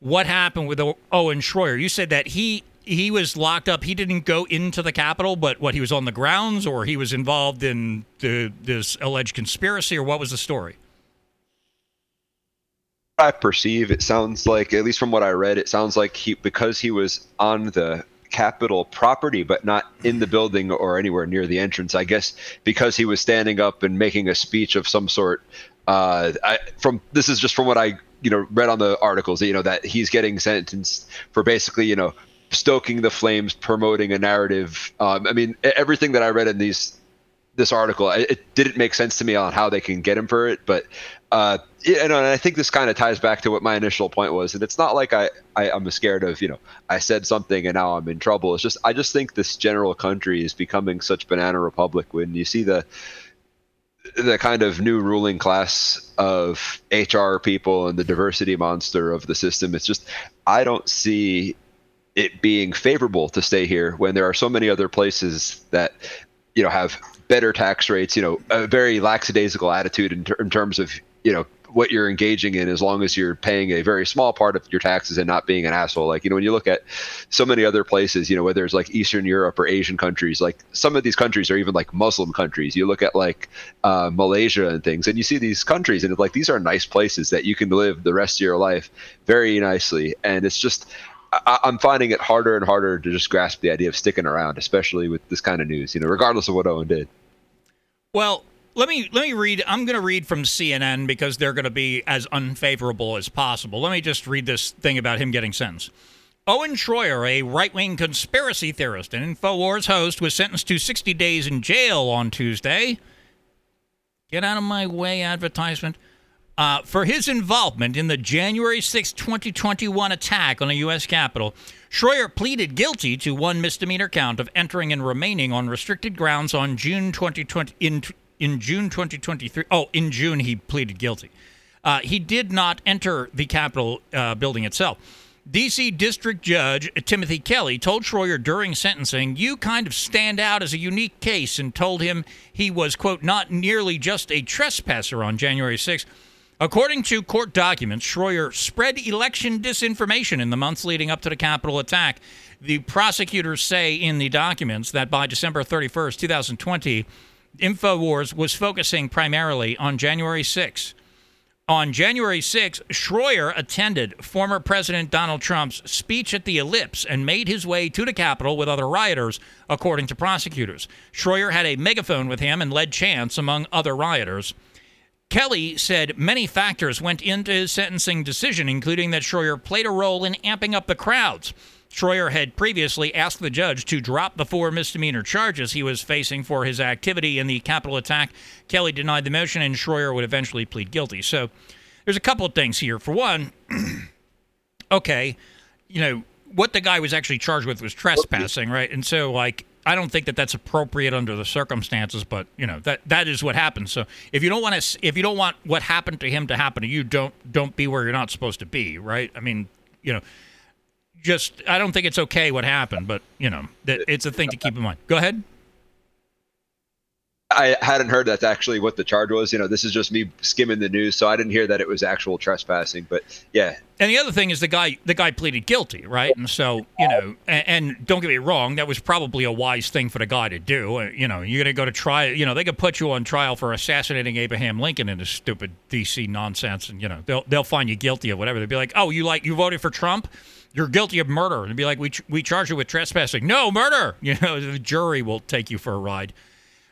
what happened with Owen Schroyer. You said that he was locked up. He didn't go into the Capitol, but what, he was on the grounds, or he was involved in this alleged conspiracy, or what was the story? I perceive it sounds like, at least from what I read, it sounds like because he was on the Capitol property but not in the building or anywhere near the entrance, I guess because he was standing up and making a speech of some sort. This is just from what I read on the articles, that he's getting sentenced for basically stoking the flames, promoting a narrative. I mean, everything that I read in this article, it didn't make sense to me on how they can get him for it. But and I think this kind of ties back to what my initial point was. And it's not like I'm scared of, I said something and now I'm in trouble. It's just, I just think this general country is becoming such banana republic when you see the kind of new ruling class of HR people and the diversity monster of the system. It's just, I don't see it being favorable to stay here when there are so many other places that, have better tax rates, a very lackadaisical attitude in terms of, what you're engaging in, as long as you're paying a very small part of your taxes and not being an asshole. Like, when you look at so many other places, whether it's like Eastern Europe or Asian countries, like some of these countries are even like Muslim countries. You look at like Malaysia and things, and you see these countries and it's like, these are nice places that you can live the rest of your life very nicely. And it's just, I'm finding it harder and harder to just grasp the idea of sticking around, especially with this kind of news, regardless of what Owen did. Well, let me read. I'm going to read from CNN because they're going to be as unfavorable as possible. Let me just read this thing about him getting sentenced. Owen Schroyer, a right-wing conspiracy theorist and InfoWars host, was sentenced to 60 days in jail on Tuesday. Get out of my way, advertisement. For his involvement in the January 6, 2021 attack on the U.S. Capitol, Schroyer pleaded guilty to one misdemeanor count of entering and remaining on restricted grounds on June 2023. In June, he pleaded guilty. He did not enter the Capitol building itself. D.C. District Judge Timothy Kelly told Schroyer during sentencing, "You kind of stand out as a unique case," and told him he was, quote, "not nearly just a trespasser on January 6th. According to court documents, Schroyer spread election disinformation in the months leading up to the Capitol attack. The prosecutors say in the documents that by December 31st, 2020, InfoWars was focusing primarily on January 6. On January 6, Schroyer attended former President Donald Trump's speech at the Ellipse and made his way to the Capitol with other rioters, according to prosecutors. Schroyer had a megaphone with him and led chants among other rioters. Kelly said many factors went into his sentencing decision, including that Schroyer played a role in amping up the crowds. Schroyer had previously asked the judge to drop the 4 misdemeanor charges he was facing for his activity in the Capitol attack. Kelly denied the motion, and Schroyer would eventually plead guilty. So there's a couple of things here. For one, okay, what the guy was actually charged with was trespassing, right? And so, like, I don't think that that's appropriate under the circumstances, but that is what happens. So if you don't want what happened to him to happen to you, don't be where you're not supposed to be, right? I mean, I don't think it's okay what happened, but that it's a thing to keep in mind. Go ahead. I hadn't heard that's actually what the charge was. This is just me skimming the news, so I didn't hear that it was actual trespassing. But yeah. And the other thing is the guy pleaded guilty, right? And so and don't get me wrong, that was probably a wise thing for the guy to do. You're gonna go to trial. They could put you on trial for assassinating Abraham Lincoln and this stupid DC nonsense, and they'll find you guilty of whatever. They'd be like, oh, you voted for Trump, you're guilty of murder, and be like, we charge you with trespassing. No, murder. The jury will take you for a ride.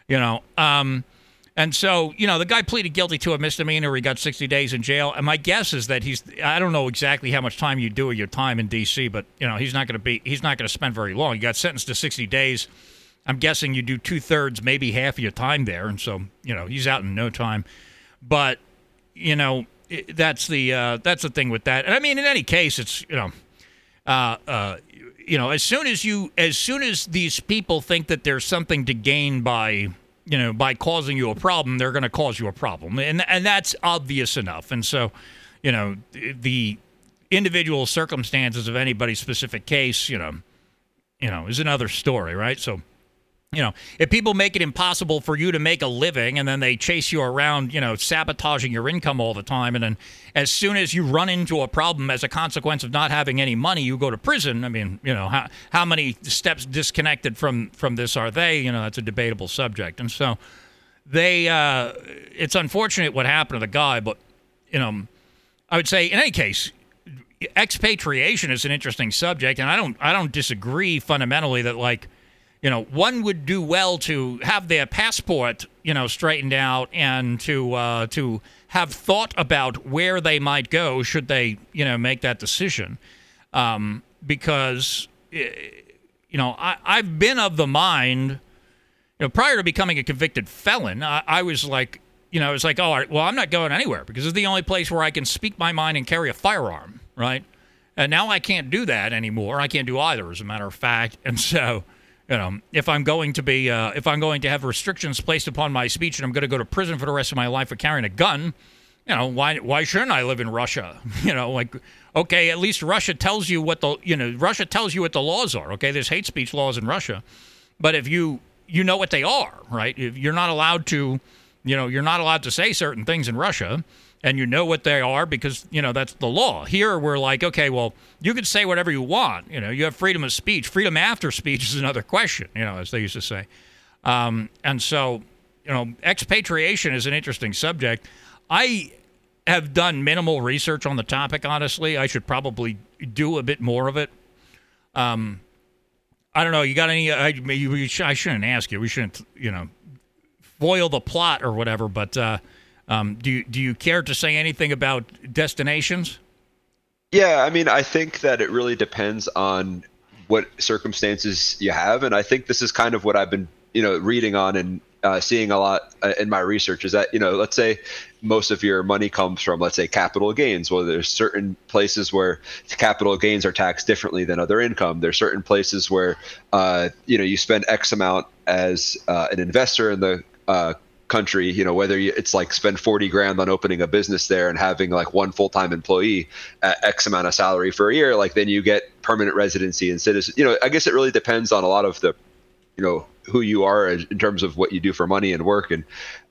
And so, the guy pleaded guilty to a misdemeanor. He got 60 days in jail. And my guess is that I don't know exactly how much time you do of your time in D.C., but he's not going to spend very long. He got sentenced to 60 days. I'm guessing you do two-thirds, maybe half of your time there, and so, you know, he's out in no time. But, you know, that's the thing with that. And I mean, in any case, it's, you know, as soon as these people think that there's something to gain by, you know, by causing you a problem, they're going to cause you a problem, and that's obvious enough. And so, you know, the individual circumstances of anybody's specific case, you know, is another story, right? So, you know, if people make it impossible for you to make a living and then they chase you around, you know, sabotaging your income all the time, and then as soon as you run into a problem as a consequence of not having any money, you go to prison. I mean, you know, how many steps disconnected from this are they? You know, that's a debatable subject. And so they it's unfortunate what happened to the guy. But, you know, I would say in any case, expatriation is an interesting subject. And I don't disagree fundamentally that, like, you know, one would do well to have their passport, you know, straightened out, and to have thought about where they might go should they, you know, make that decision. Because, you know, I've been of the mind, you know, prior to becoming a convicted felon, I was like, you know, it's like, oh, all right, well, I'm not going anywhere because it's the only place where I can speak my mind and carry a firearm, right? And now I can't do that anymore. I can't do either, as a matter of fact. And so, you know, if I'm going to be, if I'm going to have restrictions placed upon my speech, and I'm going to go to prison for the rest of my life for carrying a gun, you know, why shouldn't I live in Russia? You know, like, okay, at least Russia tells you what the, you know, Russia tells you what the laws are. Okay, there's hate speech laws in Russia, but if you know what they are, right? If you're not allowed to, you know, you're not allowed to say certain things in Russia, and you know what they are because, you know, that's the law. Here we're like, okay, well, you can say whatever you want. You know, you have freedom of speech. Freedom after speech is another question, you know, as they used to say. And so, you know, expatriation is an interesting subject. I have done minimal research on the topic, honestly. I should probably do a bit more of it. I don't know. You got any? I shouldn't ask you. We shouldn't, you know, foil the plot or whatever, but do you care to say anything about destinations? Yeah, I mean, I think that it really depends on what circumstances you have, and I think this is kind of what I've been, you know, reading on and seeing a lot in my research is that, you know, let's say most of your money comes from, let's say, capital gains. Well, there's certain places where capital gains are taxed differently than other income. There's certain places where, you know, you spend X amount as an investor in the country, you know, whether it's like spend $40,000 on opening a business there and having like one full-time employee at X amount of salary for a year, like then you get permanent residency and citizen. You know, I guess it really depends on a lot of the, you know, who you are in terms of what you do for money and work. And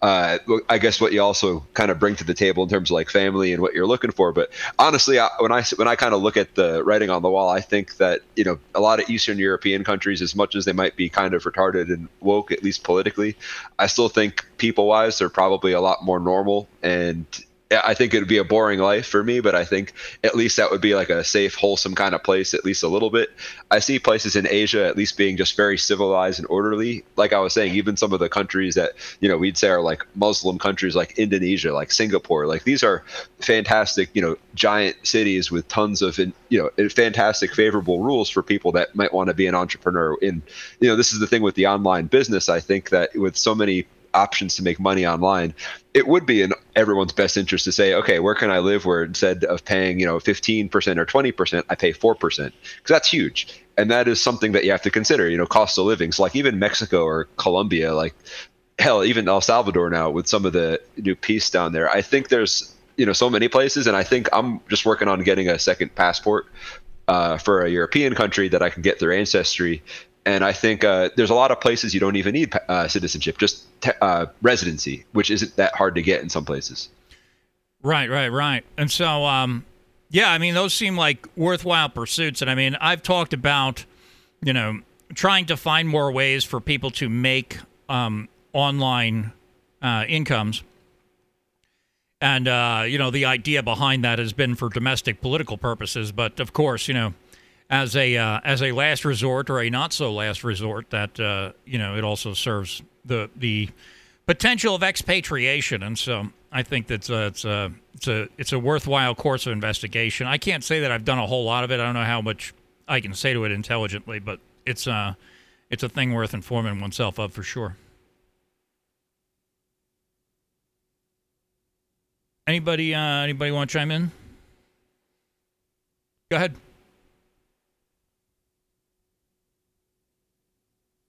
I guess what you also kind of bring to the table in terms of like family and what you're looking for. But honestly, when I kind of look at the writing on the wall, I think that, you know, a lot of Eastern European countries, as much as they might be kind of retarded and woke, at least politically, I still think people wise, they're probably a lot more normal. And I think it would be a boring life for me, but I think at least that would be like a safe, wholesome kind of place, at least a little bit. I see places in Asia at least being just very civilized and orderly. Like I was saying, even some of the countries that, you know, we'd say are like Muslim countries, like Indonesia, like Singapore, like these are fantastic, you know, giant cities with tons of, you know, fantastic favorable rules for people that might want to be an entrepreneur. And, you know, this is the thing with the online business. I think that with so many options to make money online, it would be in everyone's best interest to say, okay, where can I live where instead of paying, you know, 15% or 20%, I pay 4%, because that's huge. And that is something that you have to consider, you know, cost of living. So like even Mexico or Colombia, like hell, even El Salvador now with some of the new peace down there, I think there's, you know, so many places. And I think I'm just working on getting a second passport for a European country that I can get through Ancestry. And I think there's a lot of places you don't even need citizenship, just residency, which isn't that hard to get in some places. Right. And so, yeah, I mean, those seem like worthwhile pursuits. And I mean, I've talked about, you know, trying to find more ways for people to make online incomes. And, you know, the idea behind that has been for domestic political purposes. But, of course, you know, as a last resort or a not so last resort, that you know, it also serves the potential of expatriation, and so I think that's it's a worthwhile course of investigation. I can't say that I've done a whole lot of it. I don't know how much I can say to it intelligently, but it's a thing worth informing oneself of for sure. Anybody want to chime in? Go ahead.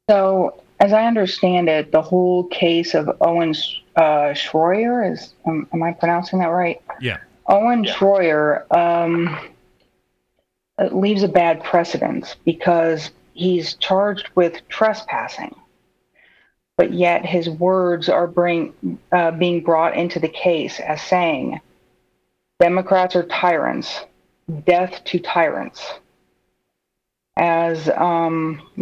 So, as I understand it, the whole case of Owen Schroyer is, am I pronouncing that right? Yeah. Owen Schroyer leaves a bad precedent because he's charged with trespassing, but yet his words are being brought into the case as saying, Democrats are tyrants, death to tyrants, as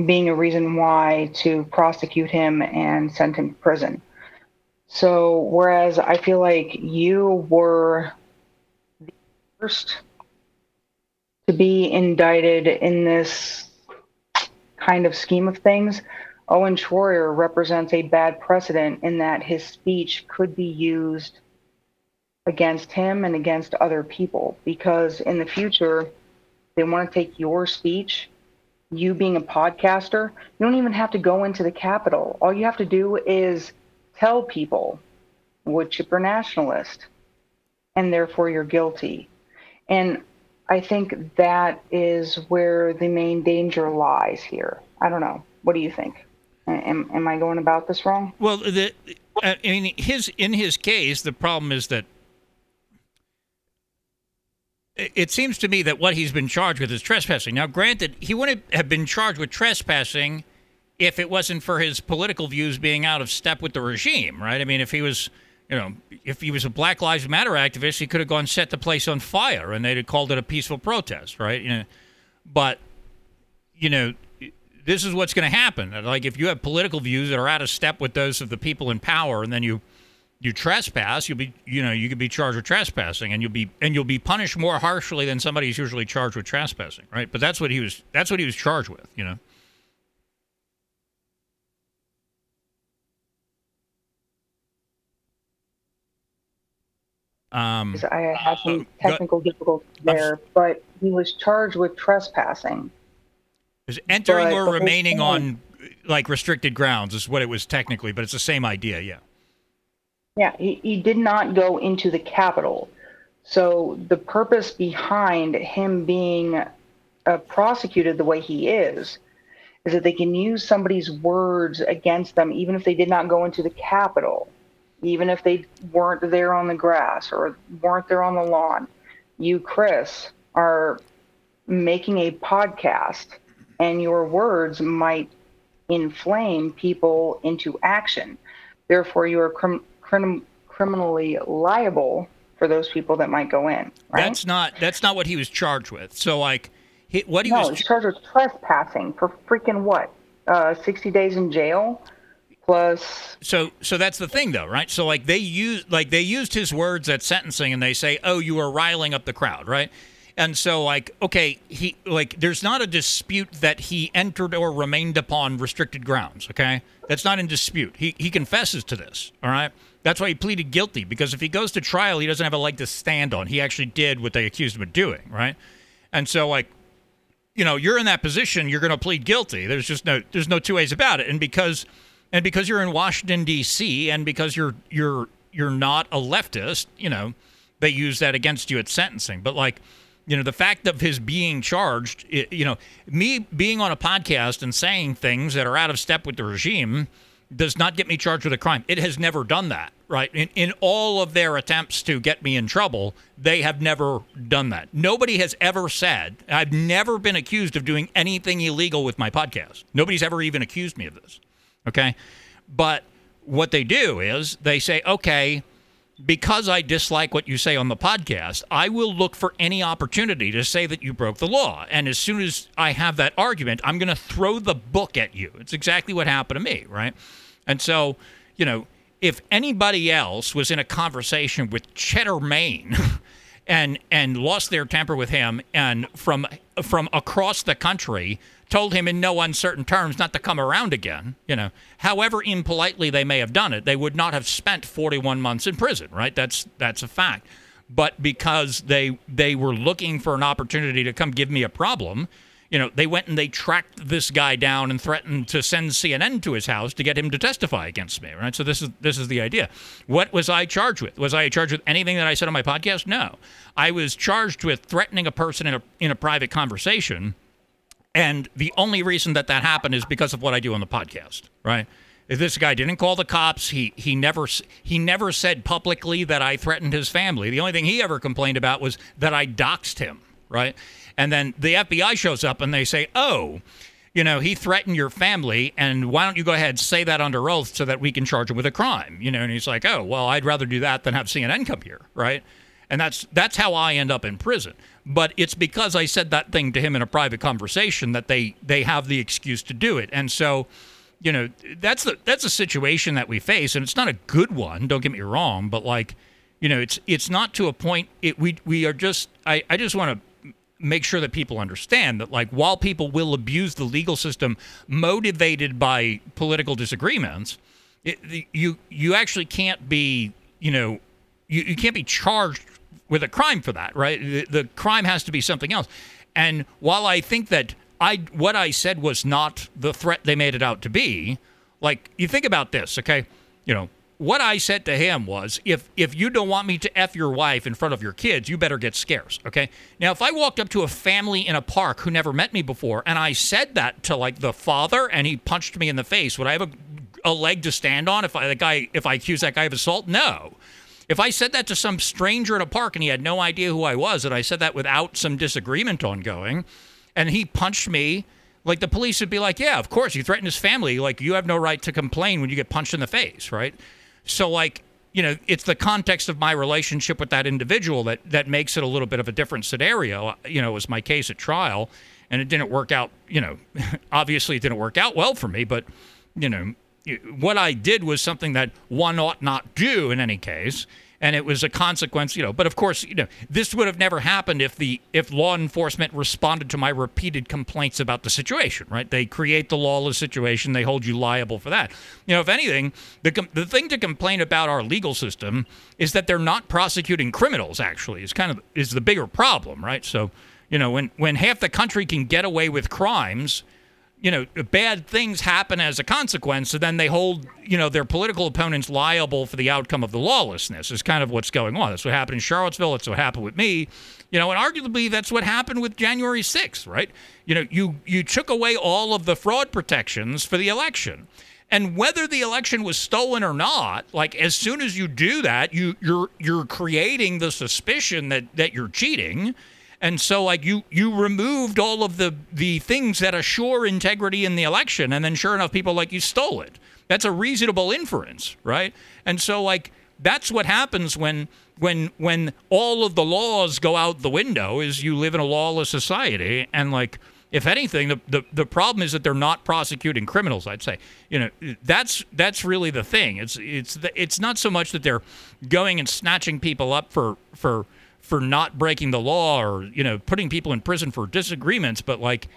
being a reason why to prosecute him and send him to prison. So whereas I feel like you were the first to be indicted in this kind of scheme of things, Owen Schroyer represents a bad precedent in that his speech could be used against him and against other people, because in the future, they want to take your speech, you being a podcaster, you don't even have to go into the Capitol. All you have to do is tell people wood chipper nationalist, and therefore you're guilty. And I think that is where the main danger lies here. I don't know. What do you think? Am I going about this wrong? Well, in his case, the problem is that it seems to me that what he's been charged with is trespassing. Now, granted, he wouldn't have been charged with trespassing if it wasn't for his political views being out of step with the regime, right? I mean, if he was a Black Lives Matter activist, he could have gone and set the place on fire, and they'd have called it a peaceful protest, right? You know, but, you know, this is what's going to happen. Like, if you have political views that are out of step with those of the people in power, and then you trespass, you could be charged with trespassing, and you'll be punished more harshly than somebody who's usually charged with trespassing, right? But that's what he was charged with, you know. I had some technical difficulties there, but he was charged with trespassing. Is entering or remaining on like restricted grounds is what it was technically, but it's the same idea, yeah. Yeah, he did not go into the Capitol. So the purpose behind him being prosecuted the way he is that they can use somebody's words against them, even if they did not go into the Capitol, even if they weren't there on the grass or weren't there on the lawn. You, Chris, are making a podcast, and your words might inflame people into action. Therefore, you are criminally liable for those people that might go in, right? That's not what he was charged with. So, like, he was charged with trespassing for freaking what? 60 days in jail plus. So that's the thing, though, right? So, like, they used his words at sentencing, and they say, "Oh, you are riling up the crowd," right? And so, like, okay, he, like, there's not a dispute that he entered or remained upon restricted grounds, okay? That's not in dispute. He confesses to this, all right? That's why he pleaded guilty, because if he goes to trial, he doesn't have a leg to stand on. He actually did what they accused him of doing, right? And so, like, you know, you're in that position, you're going to plead guilty. There's just no two ways about it. And because you're in Washington, D.C., and because you're not a leftist, you know, they use that against you at sentencing. But, like, you know, the fact of his being charged, you know, me being on a podcast and saying things that are out of step with the regime does not get me charged with a crime. It has never done that, right? In all of their attempts to get me in trouble, they have never done that. Nobody has ever said, I've never been accused of doing anything illegal with my podcast. Nobody's ever even accused me of this, okay? But what they do is they say, okay, because I dislike what you say on the podcast, I will look for any opportunity to say that you broke the law. And as soon as I have that argument, I'm going to throw the book at you. It's exactly what happened to me, right? And so, you know, if anybody else was in a conversation with Cheddar Maine and lost their temper with him and from across the country told him in no uncertain terms not to come around again, you know, however impolitely they may have done it, they would not have spent 41 months in prison, right? That's a fact. But because they were looking for an opportunity to come give me a problem, you know, they went and they tracked this guy down and threatened to send CNN to his house to get him to testify against me, right? So this is the idea. What was I charged with? Was I charged with anything that I said on my podcast? No. I was charged with threatening a person in a private conversation, and the only reason that that happened is because of what I do on the podcast, right? If this guy didn't call the cops, he never said publicly that I threatened his family. The only thing he ever complained about was that I doxed him, right? And then the FBI shows up and they say, oh, you know, he threatened your family, and why don't you go ahead and say that under oath so that we can charge him with a crime? You know, and he's like, oh, well, I'd rather do that than have CNN come here, right? And that's how I end up in prison. But it's because I said that thing to him in a private conversation that they have the excuse to do it. And so, you know, that's the situation that we face, and it's not a good one, don't get me wrong, but, like, you know, it's not to a point. We are just – I just want to – make sure that people understand that, like, while people will abuse the legal system motivated by political disagreements, you actually can't be, you know, you can't be charged with a crime for that, right? The crime has to be something else. And while I think that what I said was not the threat they made it out to be, like, you think about this, okay? You know, what I said to him was, if you don't want me to F your wife in front of your kids, you better get scarce, okay? Now, if I walked up to a family in a park who never met me before, and I said that to, like, the father, and he punched me in the face, would I have a leg to stand on if I accused that guy of assault? No. If I said that to some stranger in a park and he had no idea who I was, and I said that without some disagreement ongoing, and he punched me, like, the police would be like, yeah, of course, you threatened his family. Like, you have no right to complain when you get punched in the face, right? So, like, you know, it's the context of my relationship with that individual that makes it a little bit of a different scenario. You know, it was my case at trial, and it didn't work out, you know, obviously it didn't work out well for me, but, you know, what I did was something that one ought not do in any case, and it was a consequence, you know. But, of course, you know, this would have never happened if law enforcement responded to my repeated complaints about the situation, right? They create the lawless situation. They hold you liable for that. You know, if anything, the thing to complain about our legal system is that they're not prosecuting criminals, actually, is the bigger problem, right? So, you know, when half the country can get away with crimes— you know, bad things happen as a consequence, and then they hold, you know, their political opponents liable for the outcome of the lawlessness is kind of what's going on. That's what happened in Charlottesville. That's what happened with me. You know, and arguably that's what happened with January 6th, right? You know, you took away all of the fraud protections for the election. And whether the election was stolen or not, like, as soon as you do that, you're creating the suspicion that you're cheating. And so, like, you removed all of the things that assure integrity in the election, and then sure enough, people are like, you stole it. That's a reasonable inference, right? And so, like, that's what happens when all of the laws go out the window is you live in a lawless society. And, like, if anything, the problem is that they're not prosecuting criminals, I'd say. You know, that's really the thing. It's not so much that they're going and snatching people up for not breaking the law or, you know, putting people in prison for disagreements, but, like,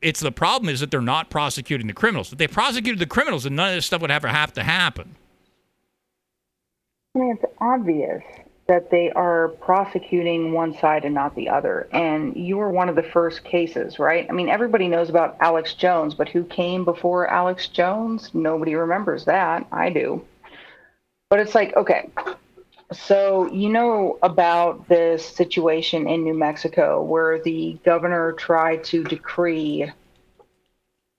it's the problem is that they're not prosecuting the criminals. If they prosecuted the criminals, then none of this stuff would ever have to happen. It's obvious that they are prosecuting one side and not the other, and you were one of the first cases, right? I mean, everybody knows about Alex Jones, but who came before Alex Jones? Nobody remembers that. I do. But it's like, okay, so you know about this situation in New Mexico where the governor tried to decree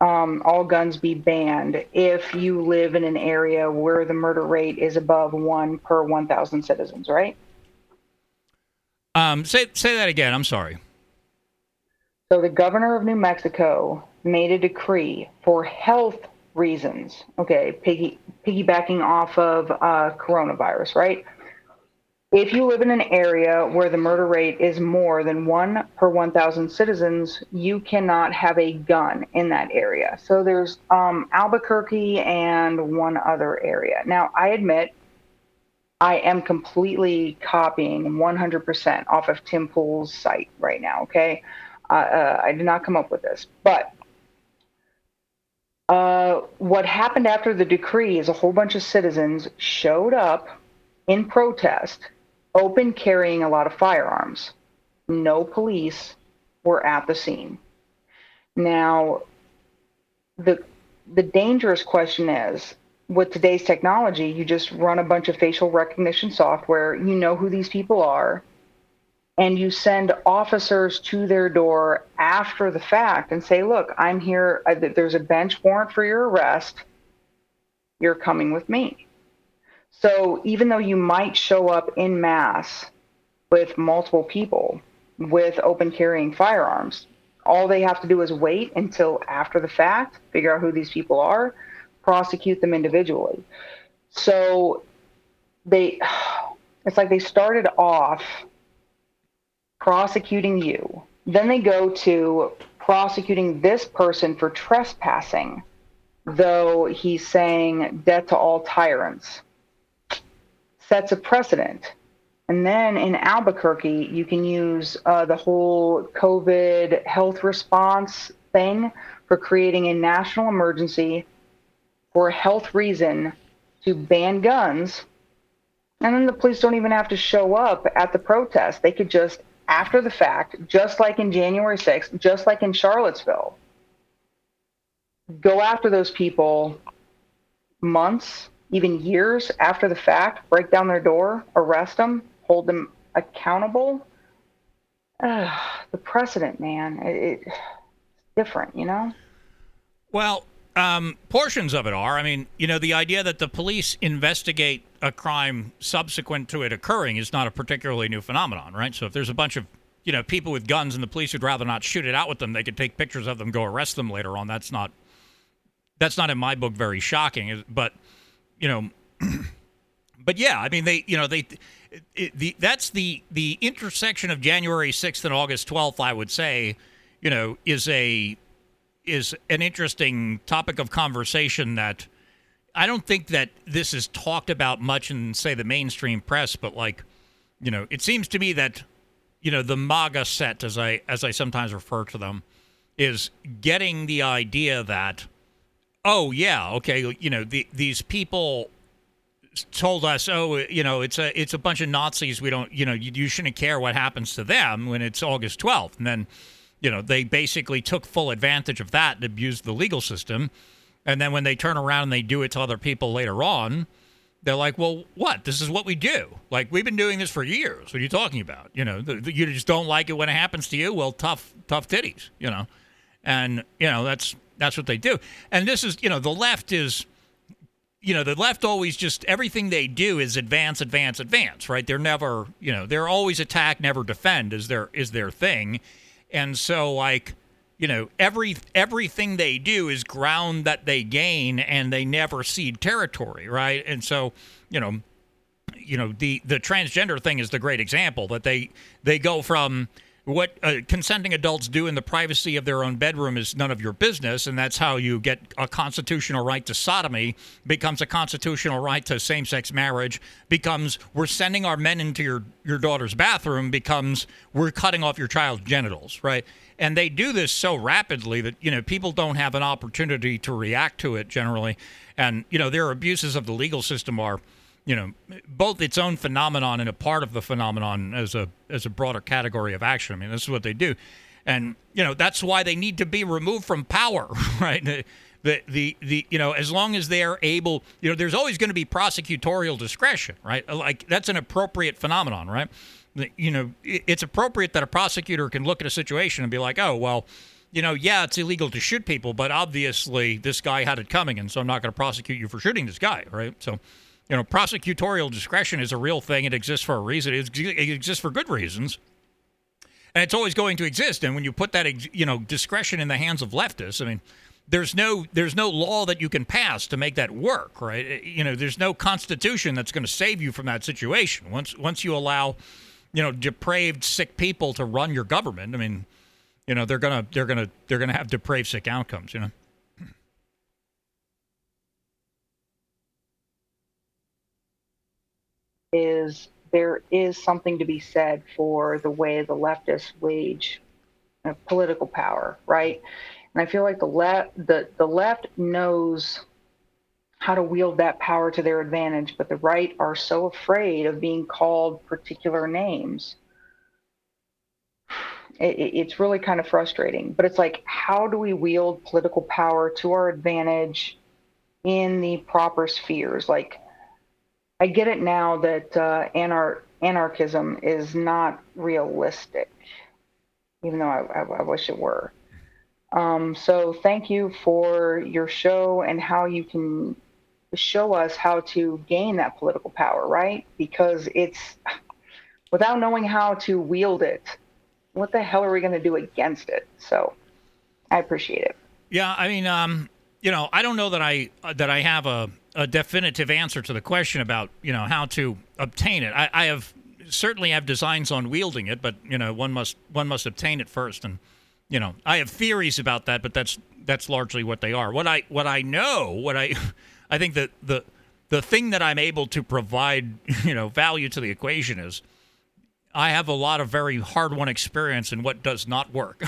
all guns be banned if you live in an area where the murder rate is above 1 per 1,000 citizens, right? Say that again. I'm sorry. So the governor of New Mexico made a decree for health reasons. Okay, piggybacking off of coronavirus, right? If you live in an area where the murder rate is more than 1 per 1,000 citizens, you cannot have a gun in that area. So there's Albuquerque and one other area. Now, I admit I am completely copying 100% off of Tim Pool's site right now, okay? I did not come up with this, but what happened after the decree is a whole bunch of citizens showed up in protest, open carrying a lot of firearms. No police were at the scene. Now, the dangerous question is, with today's technology, you just run a bunch of facial recognition software, you know who these people are, and you send officers to their door after the fact and say, look, I'm here, there's a bench warrant for your arrest, you're coming with me. So even though you might show up en masse with multiple people with open carrying firearms, all they have to do is wait until after the fact, figure out who these people are, prosecute them individually. So it's like they started off prosecuting you. Then they go to prosecuting this person for trespassing, though he's saying death to all tyrants. Sets a precedent. And then in Albuquerque, you can use the whole COVID health response thing for creating a national emergency for a health reason to ban guns. And then the police don't even have to show up at the protest. They could just, after the fact, just like in January 6th, just like in Charlottesville, go after those people months, even years after the fact, break down their door, arrest them, hold them accountable. The precedent, man, it's different, you know? Well, portions of it are. I mean, you know, the idea that the police investigate a crime subsequent to it occurring is not a particularly new phenomenon, right? So if there's a bunch of, you know, people with guns and the police would rather not shoot it out with them, they could take pictures of them, go arrest them later on. That's not in my book very shocking, but... You know, but yeah, I mean, they, you know, they, it, the, that's the intersection of January 6th and August 12th, I would say, you know, is an interesting topic of conversation that I don't think that this is talked about much in, say, the mainstream press, but like, you know, it seems to me that, you know, the MAGA set, as I sometimes refer to them, is getting the idea that, oh, yeah, okay, you know, these people told us, oh, you know, it's a bunch of Nazis. We don't, you know, you shouldn't care what happens to them when it's August 12th. And then, you know, they basically took full advantage of that and abused the legal system. And then when they turn around and they do it to other people later on, they're like, well, what? This is what we do. Like, we've been doing this for years. What are you talking about? You know, you just don't like it when it happens to you? Well, tough titties, you know. And, you know, that's what they do. And this is, you know, the left always just, everything they do is advance, advance, advance, right? They're never, you know, they're always attack, never defend is their thing. And so, like, you know, everything they do is ground that they gain, and they never cede territory, right? And so, you know, the transgender thing is the great example that they go from, what consenting adults do in the privacy of their own bedroom is none of your business, and that's how you get a constitutional right to sodomy, becomes a constitutional right to same-sex marriage, becomes we're sending our men into your daughter's bathroom, becomes we're cutting off your child's genitals, right? And they do this so rapidly that, you know, people don't have an opportunity to react to it generally. And, you know, their abuses of the legal system are, you know, both its own phenomenon and a part of the phenomenon as a broader category of action. I mean, this is what they do. And, you know, that's why they need to be removed from power, right? The you know, as long as they are able, you know, there's always going to be prosecutorial discretion, right? Like, that's an appropriate phenomenon, right? You know, it's appropriate that a prosecutor can look at a situation and be like, oh, well, you know, yeah, it's illegal to shoot people, but obviously this guy had it coming, and so I'm not going to prosecute you for shooting this guy, right? So, you know, prosecutorial discretion is a real thing. It exists for a reason. It exists for good reasons. And it's always going to exist. And when you put that, you know, discretion in the hands of leftists, I mean, there's no law that you can pass to make that work, right? You know, there's no constitution that's going to save you from that situation. Once you allow, you know, depraved sick people to run your government, I mean, you know, they're going to have depraved sick outcomes, you know. There is something to be said for the way the leftists wage political power, right? And I feel like the left knows how to wield that power to their advantage, but the right are so afraid of being called particular names. It's really kind of frustrating, but it's like, how do we wield political power to our advantage in the proper spheres? Like, I get it now that anarchism is not realistic, even though I wish it were. So thank you for your show and how you can show us how to gain that political power, right? Because it's, without knowing how to wield it, what the hell are we going to do against it? So I appreciate it. Yeah, I mean, you know, I don't know that I have a definitive answer to the question about, you know, how to obtain it. I have certainly have designs on wielding it, but, you know, one must obtain it first. And, you know, I have theories about that, but that's largely what they are. What I think that the thing that I'm able to provide, you know, value to the equation is I have a lot of very hard-won experience in what does not work.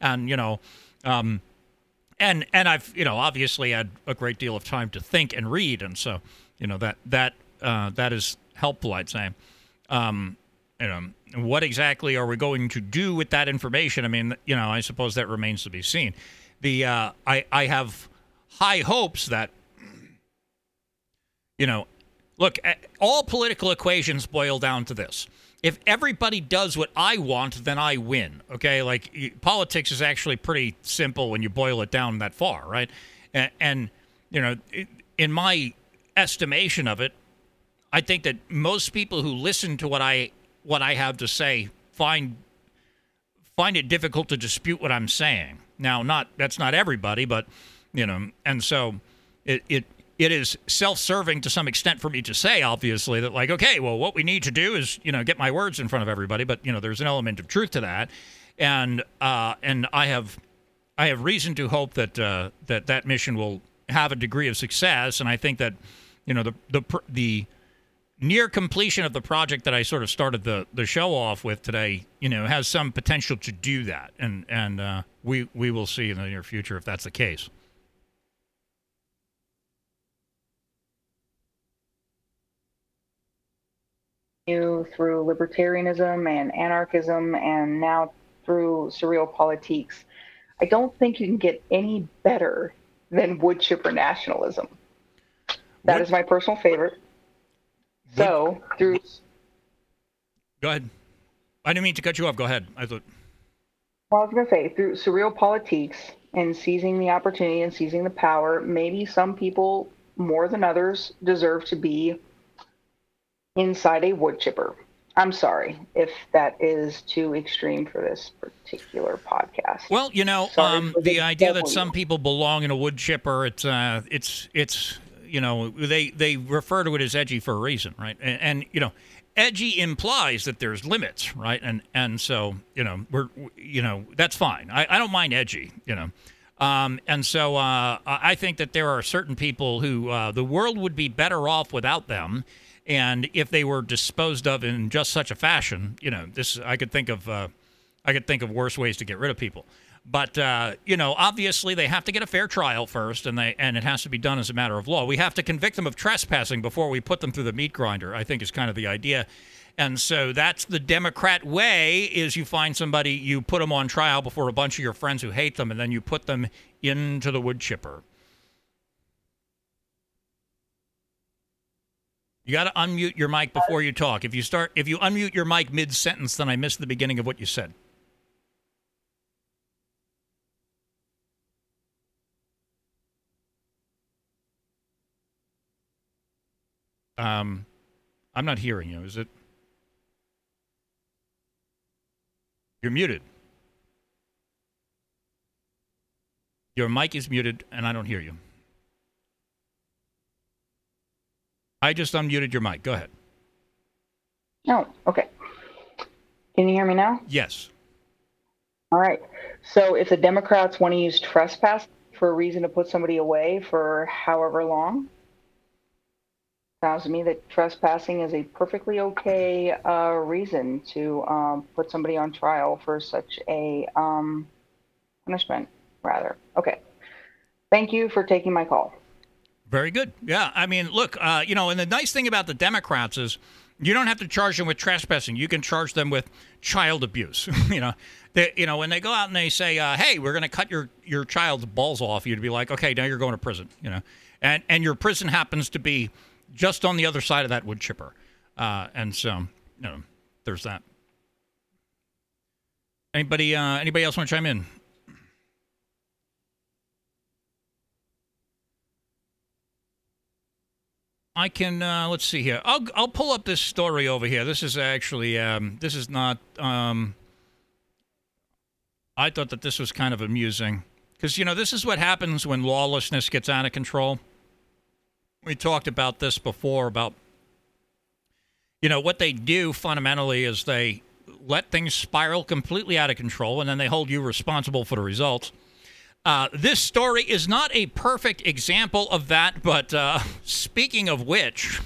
And, you know, and I've, you know, obviously had a great deal of time to think and read. And so, you know, that is helpful, I'd say. You know, what exactly are we going to do with that information? I mean, you know, I suppose that remains to be seen. I have high hopes that, you know, look, all political equations boil down to this. If everybody does what I want, then I win, okay? Like, politics is actually pretty simple when you boil it down that far, right? And you know, in my estimation of it, I think that most people who listen to what I have to say find it difficult to dispute what I'm saying. Now, that's not everybody, but, you know, and so it is self-serving to some extent for me to say, obviously, that, like, okay, well, what we need to do is, you know, get my words in front of everybody. But, you know, there's an element of truth to that, and I have reason to hope that that mission will have a degree of success. And I think that, you know, the near completion of the project that I sort of started the show off with today, you know, has some potential to do that, and we will see in the near future if that's the case. Through libertarianism and anarchism, and now through Surreal Politics, I don't think you can get any better than wood chipper nationalism. That is my personal favorite. So through. Go ahead. I didn't mean to cut you off. Go ahead. Well, I was going to say, through Surreal Politics and seizing the opportunity and seizing the power, maybe some people more than others deserve to be inside a wood chipper. I'm sorry if that is too extreme for this particular podcast. Well, you know, the idea that some people belong in a wood chipper, it's you know, they refer to it as edgy for a reason, right? And you know, edgy implies that there's limits, right? And so, you know, that's fine. I don't mind edgy, you know. And so I think that there are certain people who the world would be better off without them. And if they were disposed of in just such a fashion, you know, I could think of worse ways to get rid of people. But you know, obviously they have to get a fair trial first, and it has to be done as a matter of law. We have to convict them of trespassing before we put them through the meat grinder, I think, is kind of the idea. And so that's the Democrat way: is you find somebody, you put them on trial before a bunch of your friends who hate them, and then you put them into the wood chipper. You got to unmute your mic before you talk. If you unmute your mic mid-sentence, then I missed the beginning of what you said. I'm not hearing you. Is it? You're muted. Your mic is muted, and I don't hear you. I just unmuted your mic. Go ahead. Oh, okay. Can you hear me now? Yes. All right. So if the Democrats want to use trespass for a reason to put somebody away for however long, sounds to me that trespassing is a perfectly okay reason to put somebody on trial for such a punishment, rather. Okay. Thank you for taking my call. Very good. Yeah. I mean, look, you know, and the nice thing about the Democrats is You don't have to charge them with trespassing. You can charge them with child abuse. When they go out and they say, hey, we're going to cut your child's balls off, you'd be like, okay, now you're going to prison, And your prison happens to be just on the other side of that wood chipper. And so there's that. Anybody else want to chime in? I can, let's see here. I'll pull up this story over here. This is actually, this is not, I thought that this was kind of amusing. Because, this is what happens when lawlessness gets out of control. We talked about this before about, what they do fundamentally is they let things spiral completely out of control, and then they hold you responsible for the results. This story is not a perfect example of that, but speaking of which,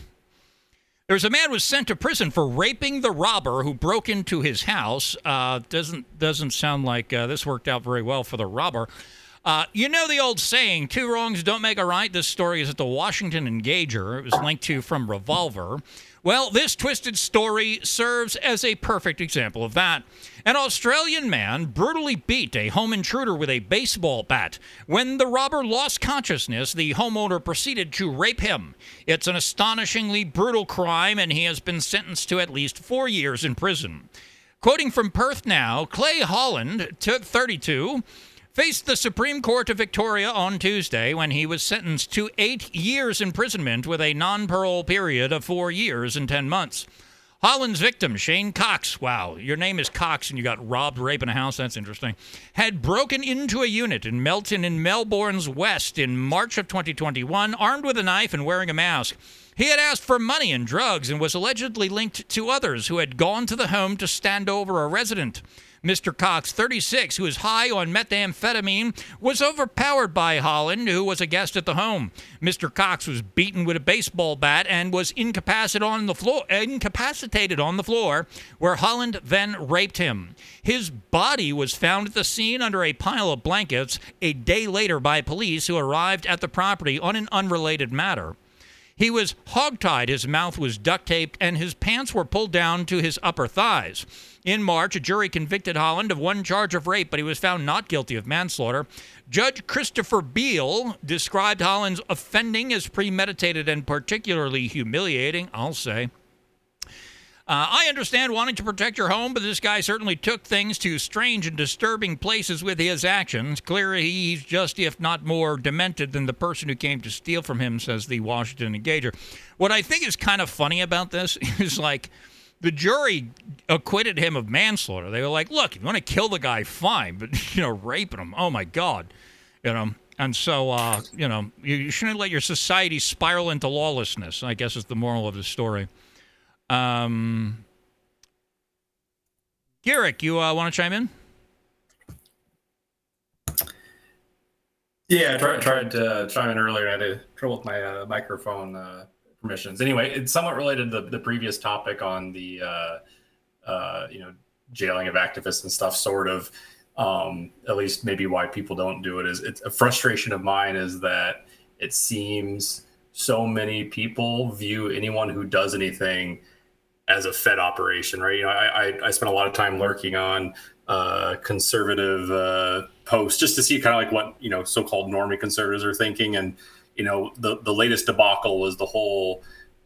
there's a man who was sent to prison for raping the robber who broke into his house. Doesn't sound like this worked out very well for the robber. The old saying, two wrongs don't make a right. This story is at the Washington Engager. It was linked to from Revolver. Well, this twisted story serves as a perfect example of that. An Australian man brutally beat a home intruder with a baseball bat. When the robber lost consciousness, the homeowner proceeded to rape him. It's an astonishingly brutal crime, and he has been sentenced to at least 4 years in prison. Quoting from Perth Now, Clay Holland, 32, faced the Supreme Court of Victoria on Tuesday when he was sentenced to 8 years imprisonment with a non-parole period of 4 years and 10 months. Holland's victim, Shane Cox, wow, your name is Cox and you got robbed raping a house, that's interesting, had broken into a unit in Melton in Melbourne's West in March of 2021, armed with a knife and wearing a mask. He had asked for money and drugs and was allegedly linked to others who had gone to the home to stand over a resident. Mr. Cox, 36, who is high on methamphetamine, was overpowered by Holland, who was a guest at the home. Mr. Cox was beaten with a baseball bat and was incapacitated on the floor, where Holland then raped him. His body was found at the scene under a pile of blankets a day later by police who arrived at the property on an unrelated matter. He was hogtied, his mouth was duct-taped, and his pants were pulled down to his upper thighs. In March, a jury convicted Holland of one charge of rape, but he was found not guilty of manslaughter. Judge Christopher Beale described Holland's offending as premeditated and particularly humiliating, I'll say. I understand wanting to protect your home, but this guy certainly took things to strange and disturbing places with his actions. Clearly, he's just, if not more, demented than the person who came to steal from him, says the Washington Engager. What I think is kind of funny about this is, the jury acquitted him of manslaughter. They were like, look, if you want to kill the guy, fine, but, raping him, oh, my God, And so, you shouldn't let your society spiral into lawlessness, I guess is the moral of the story. Garrick, you want to chime in? Yeah, I tried to chime in earlier. I had trouble with my microphone permissions. Anyway, it's somewhat related to the previous topic on the jailing of activists and stuff. Sort of, at least maybe why people don't do it is it's a frustration of mine is that it seems so many people view anyone who does anything as a Fed operation, right? I spent a lot of time lurking on conservative posts just to see kind of what so-called normie conservatives are thinking. And the latest debacle was the whole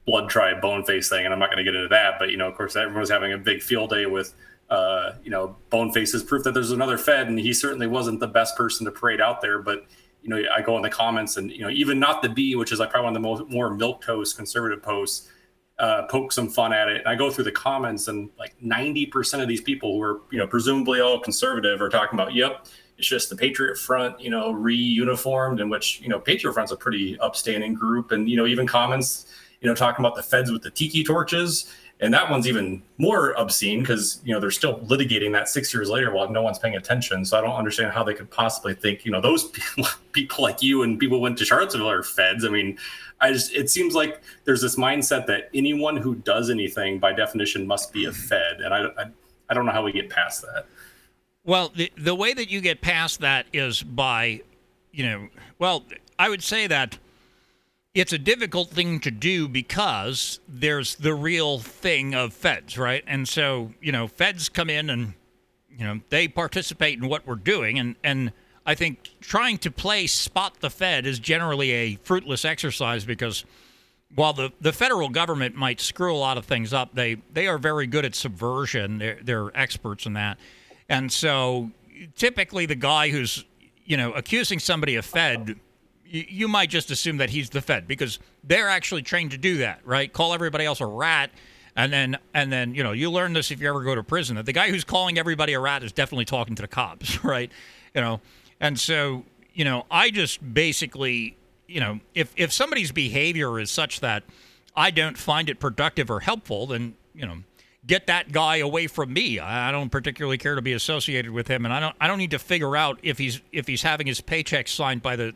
Blood Tribe Boneface thing, and I'm not going to get into that, but of course everyone was having a big field day with Boneface is proof that there's another Fed, and he certainly wasn't the best person to parade out there. But I go in the comments, and even Not the Bee, which is probably one of the more milquetoast conservative posts, poke some fun at it. And I go through the comments, and 90% of these people who are presumably all conservative are talking about, yep, it's just the Patriot Front, reuniformed, in which Patriot Front's a pretty upstanding group, and even comments talking about the Feds with the tiki torches, and that one's even more obscene because they're still litigating that 6 years later while no one's paying attention. So I don't understand how they could possibly think those people like you and people who went to Charlottesville are Feds. I mean, it seems like there's this mindset that anyone who does anything by definition must be a Fed, and I don't know how we get past that. Well, the way that you get past that is by, I would say that It's a difficult thing to do because there's the real thing of feds, right? And so, you know, feds come in and, you know, they participate in what we're doing. And I think trying to play spot the Fed is generally a fruitless exercise because while the federal government might screw a lot of things up, they are very good at subversion. They're experts in that. And so typically the guy who's, you know, accusing somebody of Fed, you might just assume that he's the Fed because they're actually trained to do that, right? Call everybody else a rat. And then, you know, you learn this if you ever go to prison, that the guy who's calling everybody a rat is definitely talking to the cops, right? You know, and so, you know, I just basically, you know, if somebody's behavior is such that I don't find it productive or helpful, then, you know, get that guy away from me. I don't particularly care to be associated with him, and I don't need to figure out if he's having his paycheck signed by the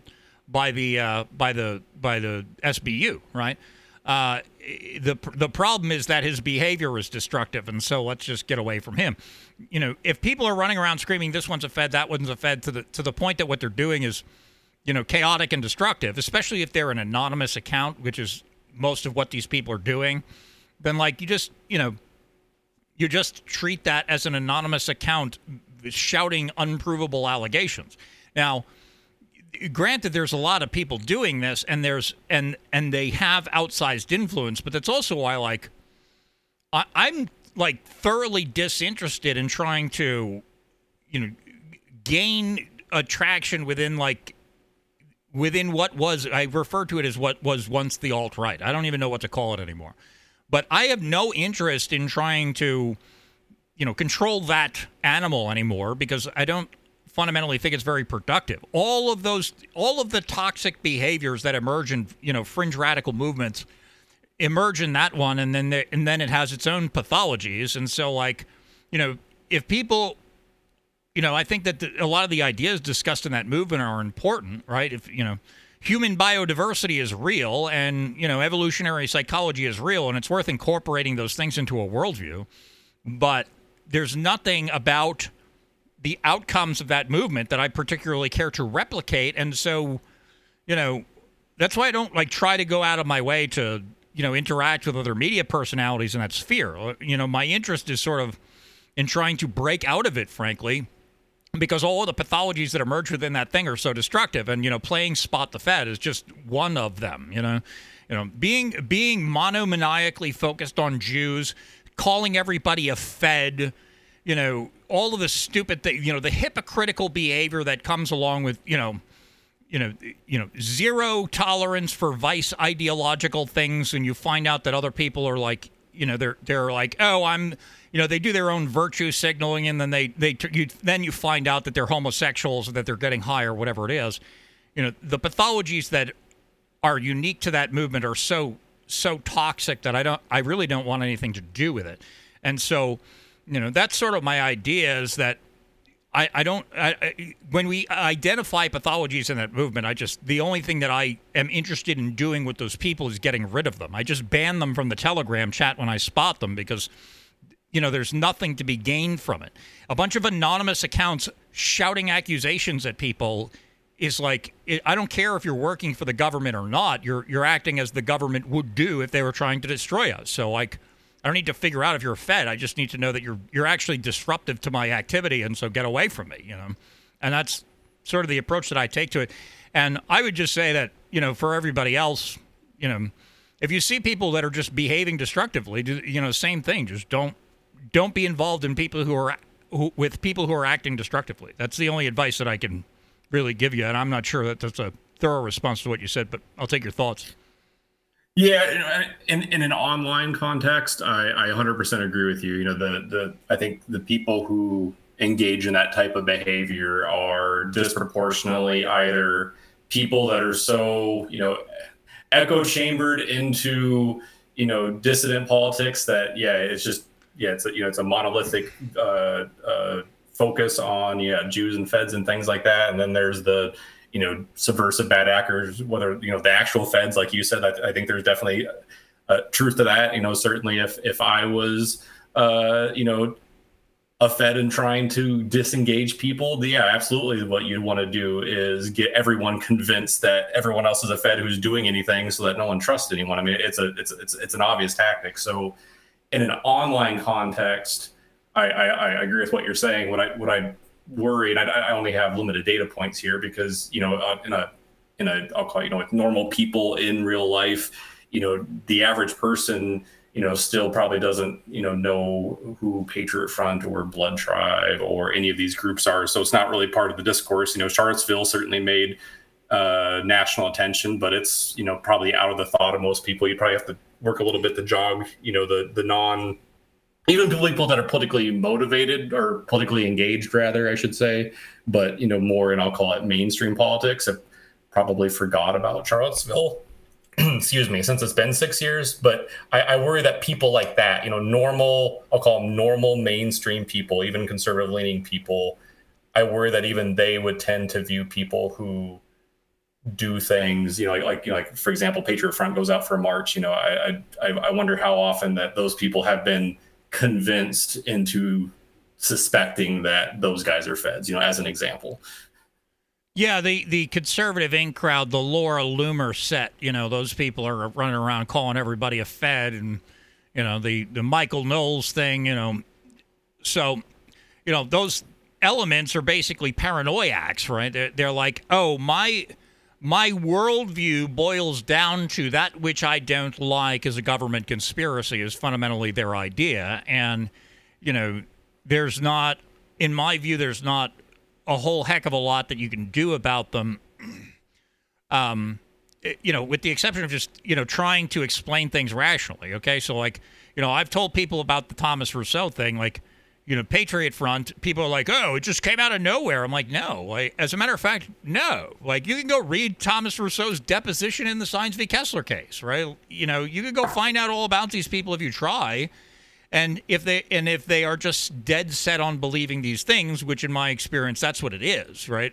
SBU, right? The problem is that his behavior is destructive, and so let's just get away from him. You know, if people are running around screaming, "This one's a Fed, that one's a Fed," to the point that what they're doing is, you know, chaotic and destructive, especially if they're an anonymous account, which is most of what these people are doing, then, like, you just treat that as an anonymous account shouting unprovable allegations. Now, granted, there's a lot of people doing this, and they have outsized influence, but that's also why, like, I'm like thoroughly disinterested in trying to, you know, gain attraction within what was, I refer to it as what was once the alt-right. I don't even know what to call it anymore. But I have no interest in trying to, you know, control that animal anymore because I don't fundamentally think it's very productive. All of the toxic behaviors that emerge in, you know, fringe radical movements emerge in that one, and then it has its own pathologies. And so, like, you know, if people, you know, I think that a lot of the ideas discussed in that movement are important, right? If, you know, human biodiversity is real and, you know, evolutionary psychology is real, and it's worth incorporating those things into a worldview. But there's nothing about the outcomes of that movement that I particularly care to replicate. And so, you know, that's why I don't, like, try to go out of my way to, you know, interact with other media personalities in that sphere. You know, my interest is sort of in trying to break out of it, frankly, because all of the pathologies that emerge within that thing are so destructive. And, you know, playing spot the Fed is just one of them. You know, being monomaniacally focused on Jews, calling everybody a Fed, you know, all of the stupid thing, you know, the hypocritical behavior that comes along with, you know, zero tolerance for vice ideological things. And you find out that other people are like, you know, they're like, oh, I'm, you know, they do their own virtue signaling, and then you find out that they're homosexuals or that they're getting high or whatever it is. You know, the pathologies that are unique to that movement are so toxic that I really don't want anything to do with it. And so, you know, that's sort of my idea, is that when we identify pathologies in that movement, the only thing that I am interested in doing with those people is getting rid of them. I just ban them from the Telegram chat when I spot them because, you know, there's nothing to be gained from it. A bunch of anonymous accounts shouting accusations at people is like, I don't care if you're working for the government or not. You're acting as the government would do if they were trying to destroy us. So, like, I don't need to figure out if you're a Fed. I just need to know that you're actually disruptive to my activity, and so get away from me, you know. And that's sort of the approach that I take to it. And I would just say that, you know, for everybody else, you know, if you see people that are just behaving destructively, you know, same thing. Just don't be involved in people with people who are acting destructively. That's the only advice that I can really give you, and I'm not sure that that's a thorough response to what you said, but I'll take your thoughts. Yeah, in an online context, I 100% agree with you. You know, I think the people who engage in that type of behavior are disproportionately either people that are so, you know, echo chambered into, you know, dissident politics that, yeah, it's just, yeah, it's a, you know, it's a monolithic focus on, yeah, Jews and Feds and things like that, and then there's the, you know, subversive bad actors, whether, you know, the actual Feds, like you said. I think there's definitely a truth to that. You know, certainly if I was, you know, a Fed and trying to disengage people, yeah, absolutely. What you'd want to do is get everyone convinced that everyone else is a Fed who's doing anything, so that no one trusts anyone. I mean, it's an obvious tactic. So, in an online context, I agree with what you're saying. What I worry, and I only have limited data points here because in a I'll call it, with normal people in real life, the average person, still probably doesn't, know who Patriot Front or Blood Tribe or any of these groups are. So it's not really part of the discourse. Charlottesville certainly made national attention, but it's, probably out of the thought of most people. You probably have to work a little bit to jog, the non, even people that are politically motivated or politically engaged, rather, I should say, but, more in, I'll call it mainstream politics, have probably forgot about Charlottesville. Excuse me, since it's been 6 years. But I worry that people like that, normal, I'll call them normal mainstream people, even conservative leaning people, I worry that even they would tend to view people who do things, like for example, Patriot Front goes out for a march. I wonder how often that those people have been convinced into suspecting that those guys are Feds, as an example. Yeah, the conservative in-crowd, the Laura Loomer set, those people are running around calling everybody a Fed, and, the Michael Knowles thing, So, those elements are basically paranoiacs, right? They're like, oh, my worldview boils down to that which I don't like as a government conspiracy is fundamentally their idea. And, there's not, in my view, there's not a whole heck of a lot that you can do about them, with the exception of just, trying to explain things rationally, okay? So, I've told people about the Thomas Rousseau thing, Patriot Front, people are like, oh, it just came out of nowhere. I'm like, no. As a matter of fact, no. You can go read Thomas Rousseau's deposition in the Sines v. Kessler case, right? You can go find out all about these people if you try. And if they are just dead set on believing these things, which in my experience, that's what it is, right?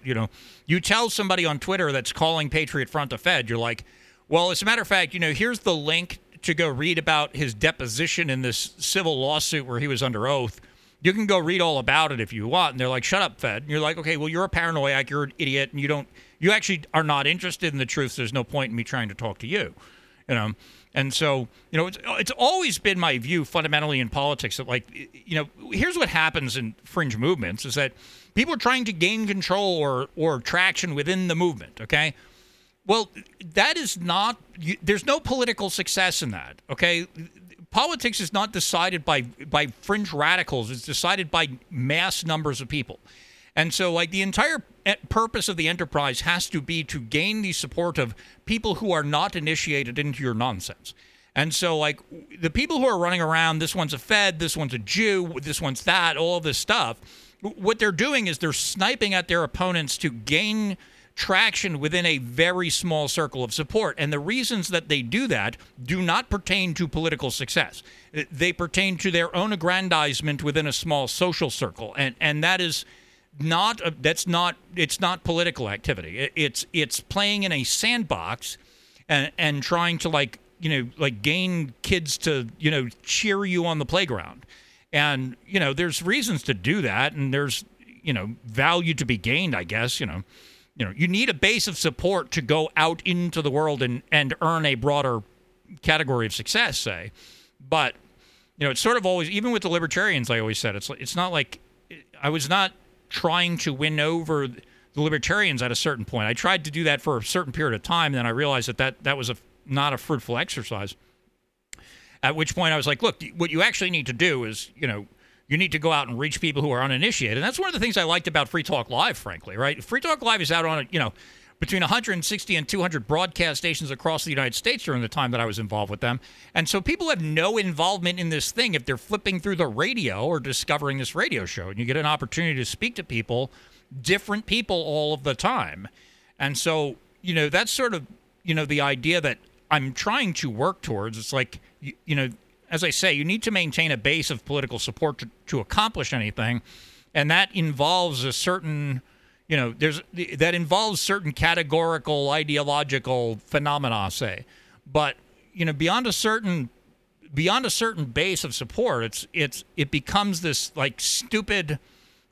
You tell somebody on Twitter that's calling Patriot Front a Fed, you're like, well, as a matter of fact, here's the link to go read about his deposition in this civil lawsuit where he was under oath. You can go read all about it if you want. And they're like, shut up, Fed. And you're like, okay, well, you're a paranoiac, you're an idiot, and you actually are not interested in the truth. So there's no point in me trying to talk to you, And so, it's always been my view fundamentally in politics that, here's what happens in fringe movements is that people are trying to gain control or traction within the movement, okay? Well, that is not – there's no political success in that, okay? Politics is not decided by fringe radicals. It's decided by mass numbers of people. And so, the entire purpose of the enterprise has to be to gain the support of people who are not initiated into your nonsense. And so, the people who are running around, this one's a Fed, this one's a Jew, this one's that, all of this stuff, what they're doing is they're sniping at their opponents to gain traction within a very small circle of support. And the reasons that they do that do not pertain to political success. They pertain to their own aggrandizement within a small social circle. And that is... it's not political activity. It's playing in a sandbox and trying to gain kids to, cheer you on the playground. And, there's reasons to do that. And there's, value to be gained, I guess, you need a base of support to go out into the world and earn a broader category of success, say. But, it's sort of always, even with the libertarians, I always said, it's not like I was not trying to win over the libertarians at a certain point. I tried to do that for a certain period of time, then I realized that was not a fruitful exercise. At which point I was like, look, what you actually need to do is, you need to go out and reach people who are uninitiated. And that's one of the things I liked about Free Talk Live, frankly, right? Free Talk Live is out on, between 160 and 200 broadcast stations across the United States during the time that I was involved with them. And so people have no involvement in this thing if they're flipping through the radio or discovering this radio show. And you get an opportunity to speak to people, different people all of the time. And so, that's sort of, the idea that I'm trying to work towards. It's like, as I say, you need to maintain a base of political support to accomplish anything. And that involves a certain... that involves certain categorical, ideological phenomena, say. But, beyond a certain beyond a certain base of support, it becomes this like stupid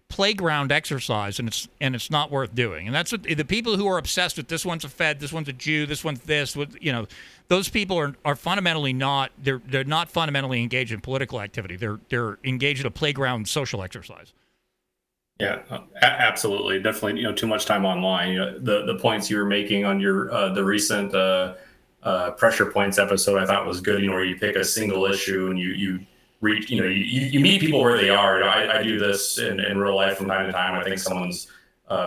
playground exercise, and it's not worth doing. And that's what the people who are obsessed with, this one's a Fed, this one's a Jew, this one's this, you know, those people are fundamentally not, they're not fundamentally engaged in political activity. They're engaged in a playground social exercise. Yeah, absolutely. Definitely, you know, too much time online. You know, the points you were making on your the recent pressure points episode, I thought was good, you know, where you pick a single issue and you reach, you know, you meet people where they are. You know, I do this in real life from time to time. I think someone's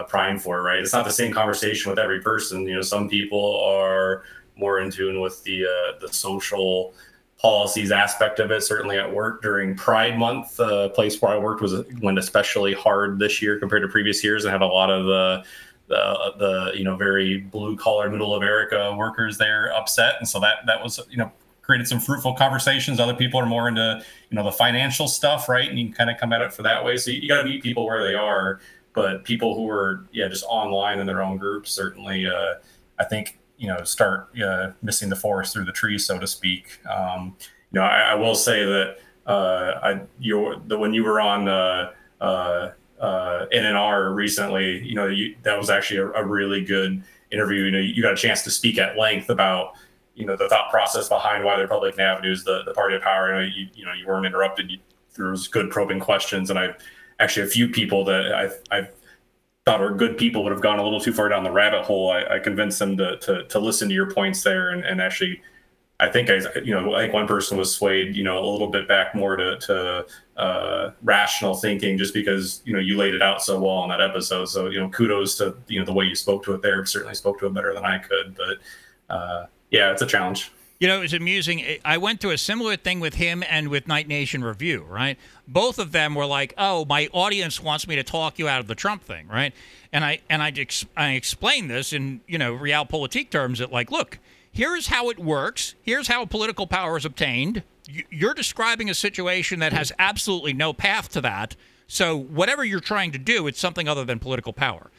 primed for it, right? It's not the same conversation with every person. You know, some people are more in tune with the social policies aspect of it. Certainly at work during Pride Month, the place where I worked went especially hard this year compared to previous years, and had a lot of the you know, very blue collar middle America workers there upset, and so that was, you know, created some fruitful conversations. Other people are more into, you know, the financial stuff, right? And you can kind of come at it for that way. So you got to meet people where they are, but people who are, yeah, just online in their own groups, certainly, I think, you know, start missing the forest through the trees, so to speak. You know, I will say that when you were on NNR recently, you know, that was actually a really good interview. You know, you got a chance to speak at length about, you know, the thought process behind why the Republican Avenue is the party of power. You know, you weren't interrupted. There was good probing questions, and I've actually, a few people that I've thought were good people would have gone a little too far down the rabbit hole. I convinced them to listen to your points there, and actually, I think one person was swayed, you know, a little bit back more to rational thinking, just because, you know, you laid it out so well on that episode. So, you know, kudos to, you know, the way you spoke to it there. Certainly spoke to it better than I could, but. Yeah, it's a challenge. You know, it's amusing. I went through a similar thing with him and with Night Nation Review, right? Both of them were like, oh, my audience wants me to talk you out of the Trump thing, right? And I explained this in, you know, Realpolitik terms, that like, look, here's how it works. Here's how political power is obtained. You're describing a situation that has absolutely no path to that. So whatever you're trying to do, it's something other than political power.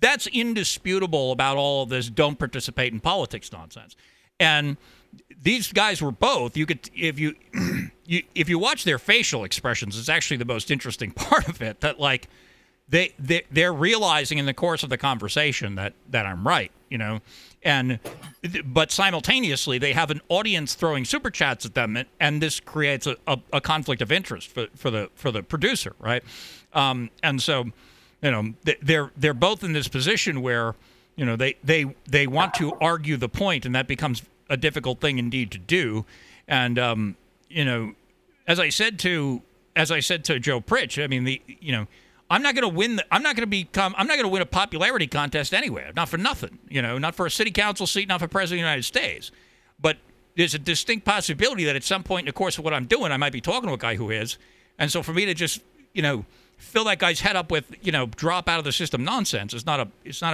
That's indisputable about all of this don't participate in politics nonsense. And these guys were both, you could, if you watch their facial expressions, it's actually the most interesting part of it, that like they're realizing in the course of the conversation that I'm right, you know, but simultaneously they have an audience throwing super chats at them, and this creates a conflict of interest for the producer, right? And so, you know, they're both in this position where, you know, they want to argue the point, and that becomes a difficult thing indeed to do. And you know, as I said to Joe Pritch, I mean, I'm not going to win a popularity contest anyway. Not for nothing, you know, not for a city council seat, not for president of the United States. But there's a distinct possibility that at some point in the course of what I'm doing, I might be talking to a guy who is. And so for me to just, you know, fill that guy's head up with, you know, drop out of the system nonsense, It's not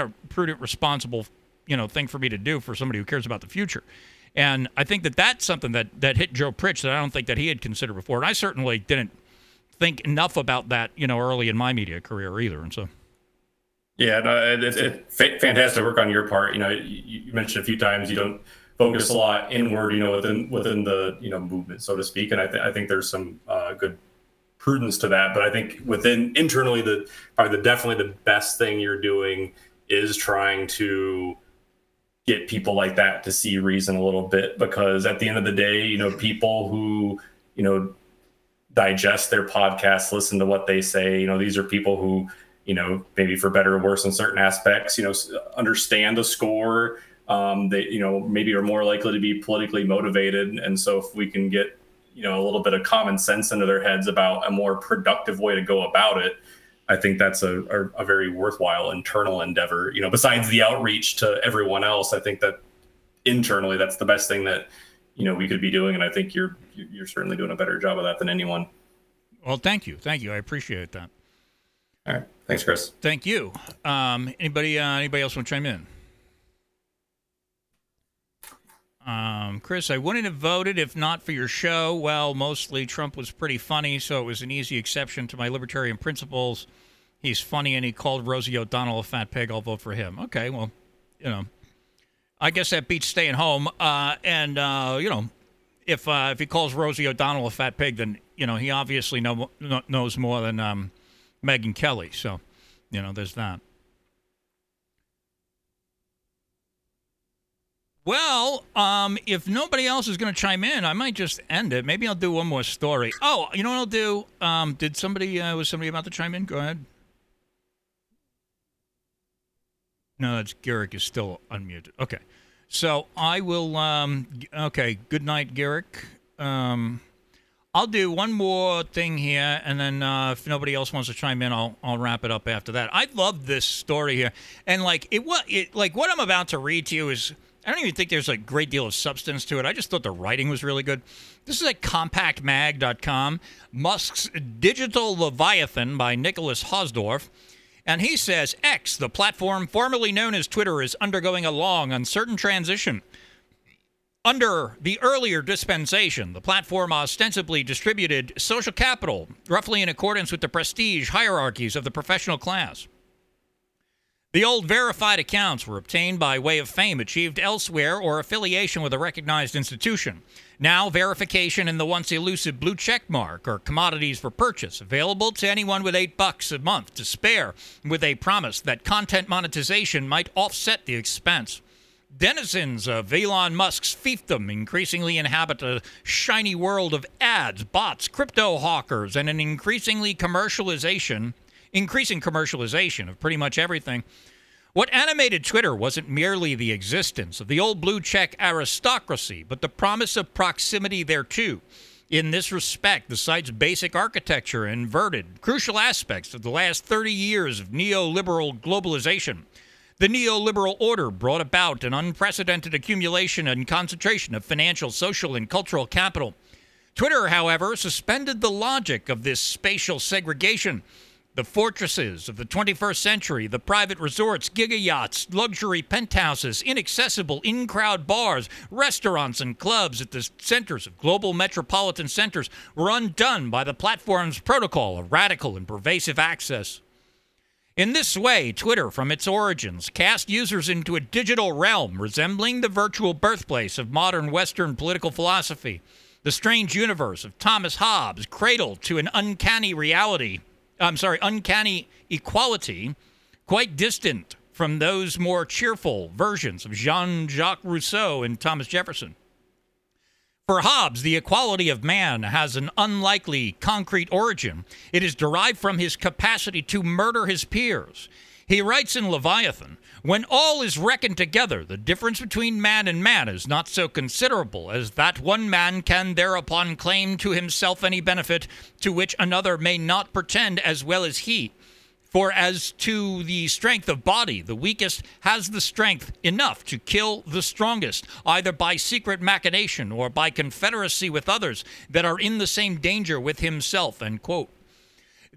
a prudent, responsible, you know, thing for me to do for somebody who cares about the future. And I think that's something that hit Joe Pritch that I don't think that he had considered before. And I certainly didn't think enough about that, you know, early in my media career either. And so. Yeah, no, it's fantastic work on your part. You know, you mentioned a few times you don't focus a lot inward, you know, within the, you know, movement, so to speak. And I think there's some good prudence to that, but I think within internally, definitely the best thing you're doing is trying to get people like that to see reason a little bit, because at the end of the day, you know, people who, you know, digest their podcasts, listen to what they say, you know, these are people who, you know, maybe for better or worse in certain aspects, you know, understand the score. They, you know, maybe are more likely to be politically motivated, and so if we can get, you know, a little bit of common sense into their heads about a more productive way to go about it, I think that's a very worthwhile internal endeavor. You know, besides the outreach to everyone else, I think that internally that's the best thing that, you know, we could be doing. And I think you're certainly doing a better job of that than anyone. Well, thank you. Thank you. I appreciate that. All right. Thanks, Chris. Thank you. Anybody else want to chime in? Chris, I wouldn't have voted if not for your show. Well, mostly Trump was pretty funny, so it was an easy exception to my libertarian principles. He's funny, and he called Rosie O'Donnell a fat pig. I'll vote for him. Okay, well, you know, I guess that beats staying home. You know, if he calls Rosie O'Donnell a fat pig, then you know he obviously knows more than Megyn Kelly. So you know, there's that. Well, if nobody else is going to chime in, I might just end it. Maybe I'll do one more story. Oh, you know what I'll do? Did somebody was somebody about to chime in? Go ahead. No, that's Garrick is still unmuted. Okay. So I will, okay, good night, Garrick. I'll do one more thing here, and then if nobody else wants to chime in, I'll wrap it up after that. I love this story here. And, like, what I'm about to read to you is, I don't even think there's a great deal of substance to it. I just thought the writing was really good. This is at compactmag.com. Musk's Digital Leviathan by Nicholas Hausdorff. And he says, X, the platform formerly known as Twitter, is undergoing a long, uncertain transition. Under the earlier dispensation, the platform ostensibly distributed social capital, roughly in accordance with the prestige hierarchies of the professional class. The old verified accounts were obtained by way of fame achieved elsewhere or affiliation with a recognized institution. Now, verification and the once elusive blue check mark are commodities for purchase, available to anyone with $8 a month to spare, with a promise that content monetization might offset the expense. Denizens of Elon Musk's fiefdom increasingly inhabit a shiny world of ads, bots, crypto hawkers, and an increasing commercialization of pretty much everything. What animated Twitter wasn't merely the existence of the old blue-check aristocracy, but the promise of proximity thereto. In this respect, the site's basic architecture inverted crucial aspects of the last 30 years of neoliberal globalization. The neoliberal order brought about an unprecedented accumulation and concentration of financial, social, and cultural capital. Twitter, however, suspended the logic of this spatial segregation. The fortresses of the 21st century, the private resorts, giga yachts, luxury penthouses, inaccessible in-crowd bars, restaurants, and clubs at the centers of global metropolitan centers were undone by the platform's protocol of radical and pervasive access. In this way, Twitter, from its origins, cast users into a digital realm resembling the virtual birthplace of modern Western political philosophy, the strange universe of Thomas Hobbes, cradle to an uncanny equality, quite distant from those more cheerful versions of Jean-Jacques Rousseau and Thomas Jefferson. For Hobbes, the equality of man has an unlikely concrete origin. It is derived from his capacity to murder his peers. He writes in Leviathan, "When all is reckoned together, the difference between man and man is not so considerable as that one man can thereupon claim to himself any benefit to which another may not pretend as well as he. For as to the strength of body, the weakest has the strength enough to kill the strongest, either by secret machination or by confederacy with others that are in the same danger with himself," end quote.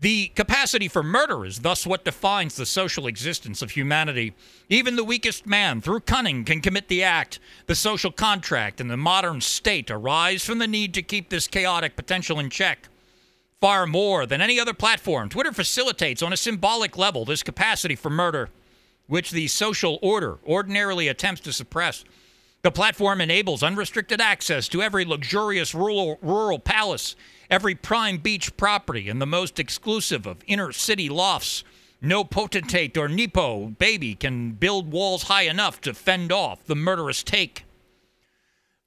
The capacity for murder is thus what defines the social existence of humanity. Even the weakest man, through cunning, can commit the act. The social contract and the modern state arise from the need to keep this chaotic potential in check. Far more than any other platform, Twitter facilitates on a symbolic level this capacity for murder, which the social order ordinarily attempts to suppress. The platform enables unrestricted access to every luxurious rural palace, every prime beach property, and the most exclusive of inner-city lofts. No potentate or nepo baby can build walls high enough to fend off the murderous take.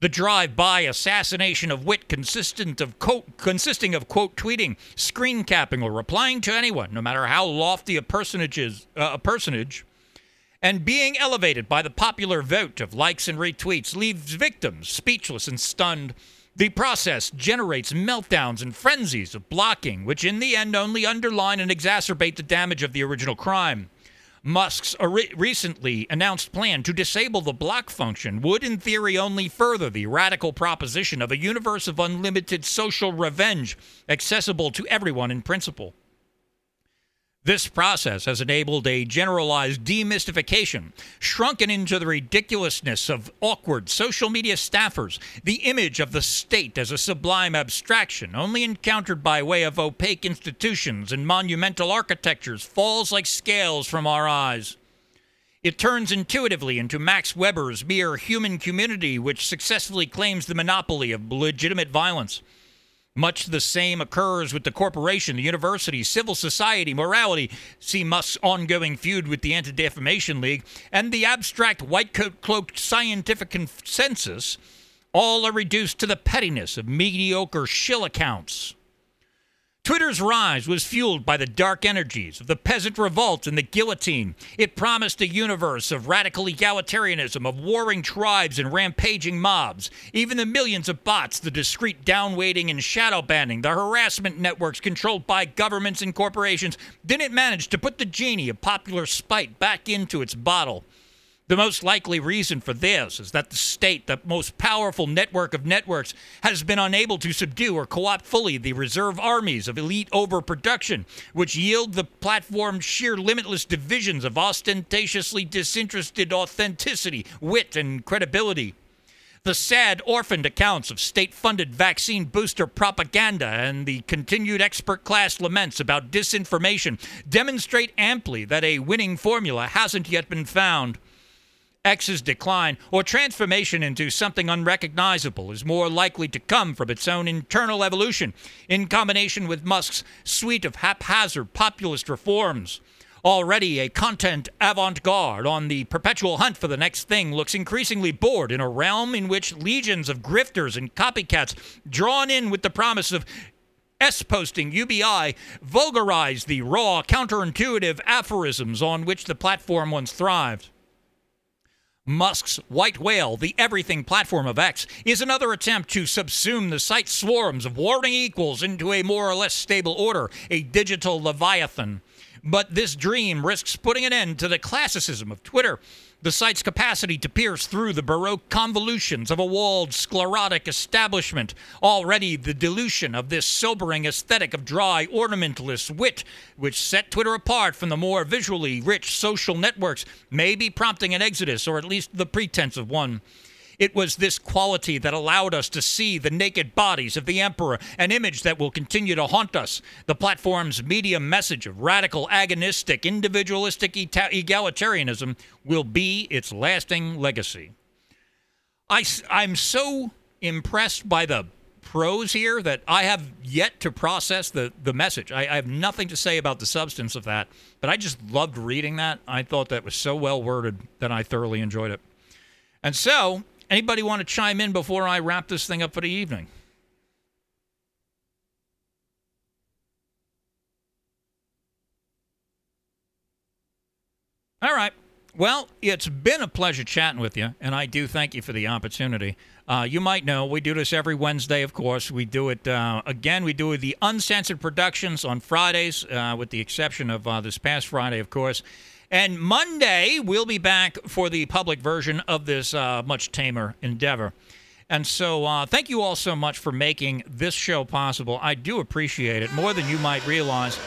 The drive-by assassination of wit consisting of, quote, tweeting, screen capping, or replying to anyone, no matter how lofty a personage is, and being elevated by the popular vote of likes and retweets leaves victims speechless and stunned. The process generates meltdowns and frenzies of blocking, which in the end only underline and exacerbate the damage of the original crime. Musk's recently announced plan to disable the block function would, in theory, only further the radical proposition of a universe of unlimited social revenge accessible to everyone in principle. This process has enabled a generalized demystification, shrunken into the ridiculousness of awkward social media staffers, the image of the state as a sublime abstraction, only encountered by way of opaque institutions and monumental architectures, falls like scales from our eyes. It turns intuitively into Max Weber's mere human community, which successfully claims the monopoly of legitimate violence. Much the same occurs with the corporation, the university, civil society, morality, see Musk's ongoing feud with the Anti-Defamation League, and the abstract white-coat-cloaked scientific consensus. All are reduced to the pettiness of mediocre shill accounts. Twitter's rise was fueled by the dark energies of the peasant revolt and the guillotine. It promised a universe of radical egalitarianism, of warring tribes and rampaging mobs. Even the millions of bots, the discreet downweighting and shadow banning, the harassment networks controlled by governments and corporations, didn't manage to put the genie of popular spite back into its bottle. The most likely reason for this is that the state, the most powerful network of networks, has been unable to subdue or co-opt fully the reserve armies of elite overproduction, which yield the platform sheer limitless divisions of ostentatiously disinterested authenticity, wit, and credibility. The sad orphaned accounts of state-funded vaccine booster propaganda and the continued expert class laments about disinformation demonstrate amply that a winning formula hasn't yet been found. X's decline or transformation into something unrecognizable is more likely to come from its own internal evolution in combination with Musk's suite of haphazard populist reforms. Already a content avant-garde on the perpetual hunt for the next thing looks increasingly bored in a realm in which legions of grifters and copycats drawn in with the promise of S-posting UBI vulgarize the raw, counterintuitive aphorisms on which the platform once thrived. Musk's white whale, the everything platform of X, is another attempt to subsume the site's swarms of warring equals into a more or less stable order, a digital Leviathan. But this dream risks putting an end to the classicism of Twitter, the site's capacity to pierce through the baroque convolutions of a walled, sclerotic establishment. Already the dilution of this sobering aesthetic of dry, ornamentless wit, which set Twitter apart from the more visually rich social networks, may be prompting an exodus, or at least the pretense of one. It was this quality that allowed us to see the naked bodies of the emperor, an image that will continue to haunt us. The platform's media message of radical, agonistic, individualistic egalitarianism will be its lasting legacy. I'm so impressed by the prose here that I have yet to process the message. I have nothing to say about the substance of that, but I just loved reading that. I thought that was so well worded that I thoroughly enjoyed it. And so... anybody want to chime in before I wrap this thing up for the evening? All right. Well, it's been a pleasure chatting with you, and I do thank you for the opportunity. You might know we do this every Wednesday, of course. We do it, again, we do the uncensored productions on Fridays, with the exception of this past Friday, of course. And Monday, we'll be back for the public version of this much tamer endeavor. And so thank you all so much for making this show possible. I do appreciate it more than you might realize.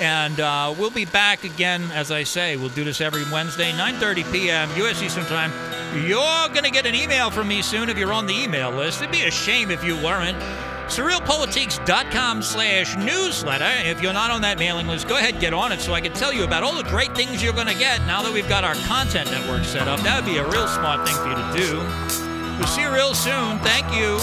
And we'll be back again, as I say. We'll do this every Wednesday, 9:30 p.m. U.S. Eastern Time. You're going to get an email from me soon if you're on the email list. It'd be a shame if you weren't. SurrealPolitics.com/newsletter. If you're not on that mailing list, go ahead and get on it so I can tell you about all the great things you're going to get now that we've got our content network set up. That would be a real smart thing for you to do. We'll see you real soon. Thank you.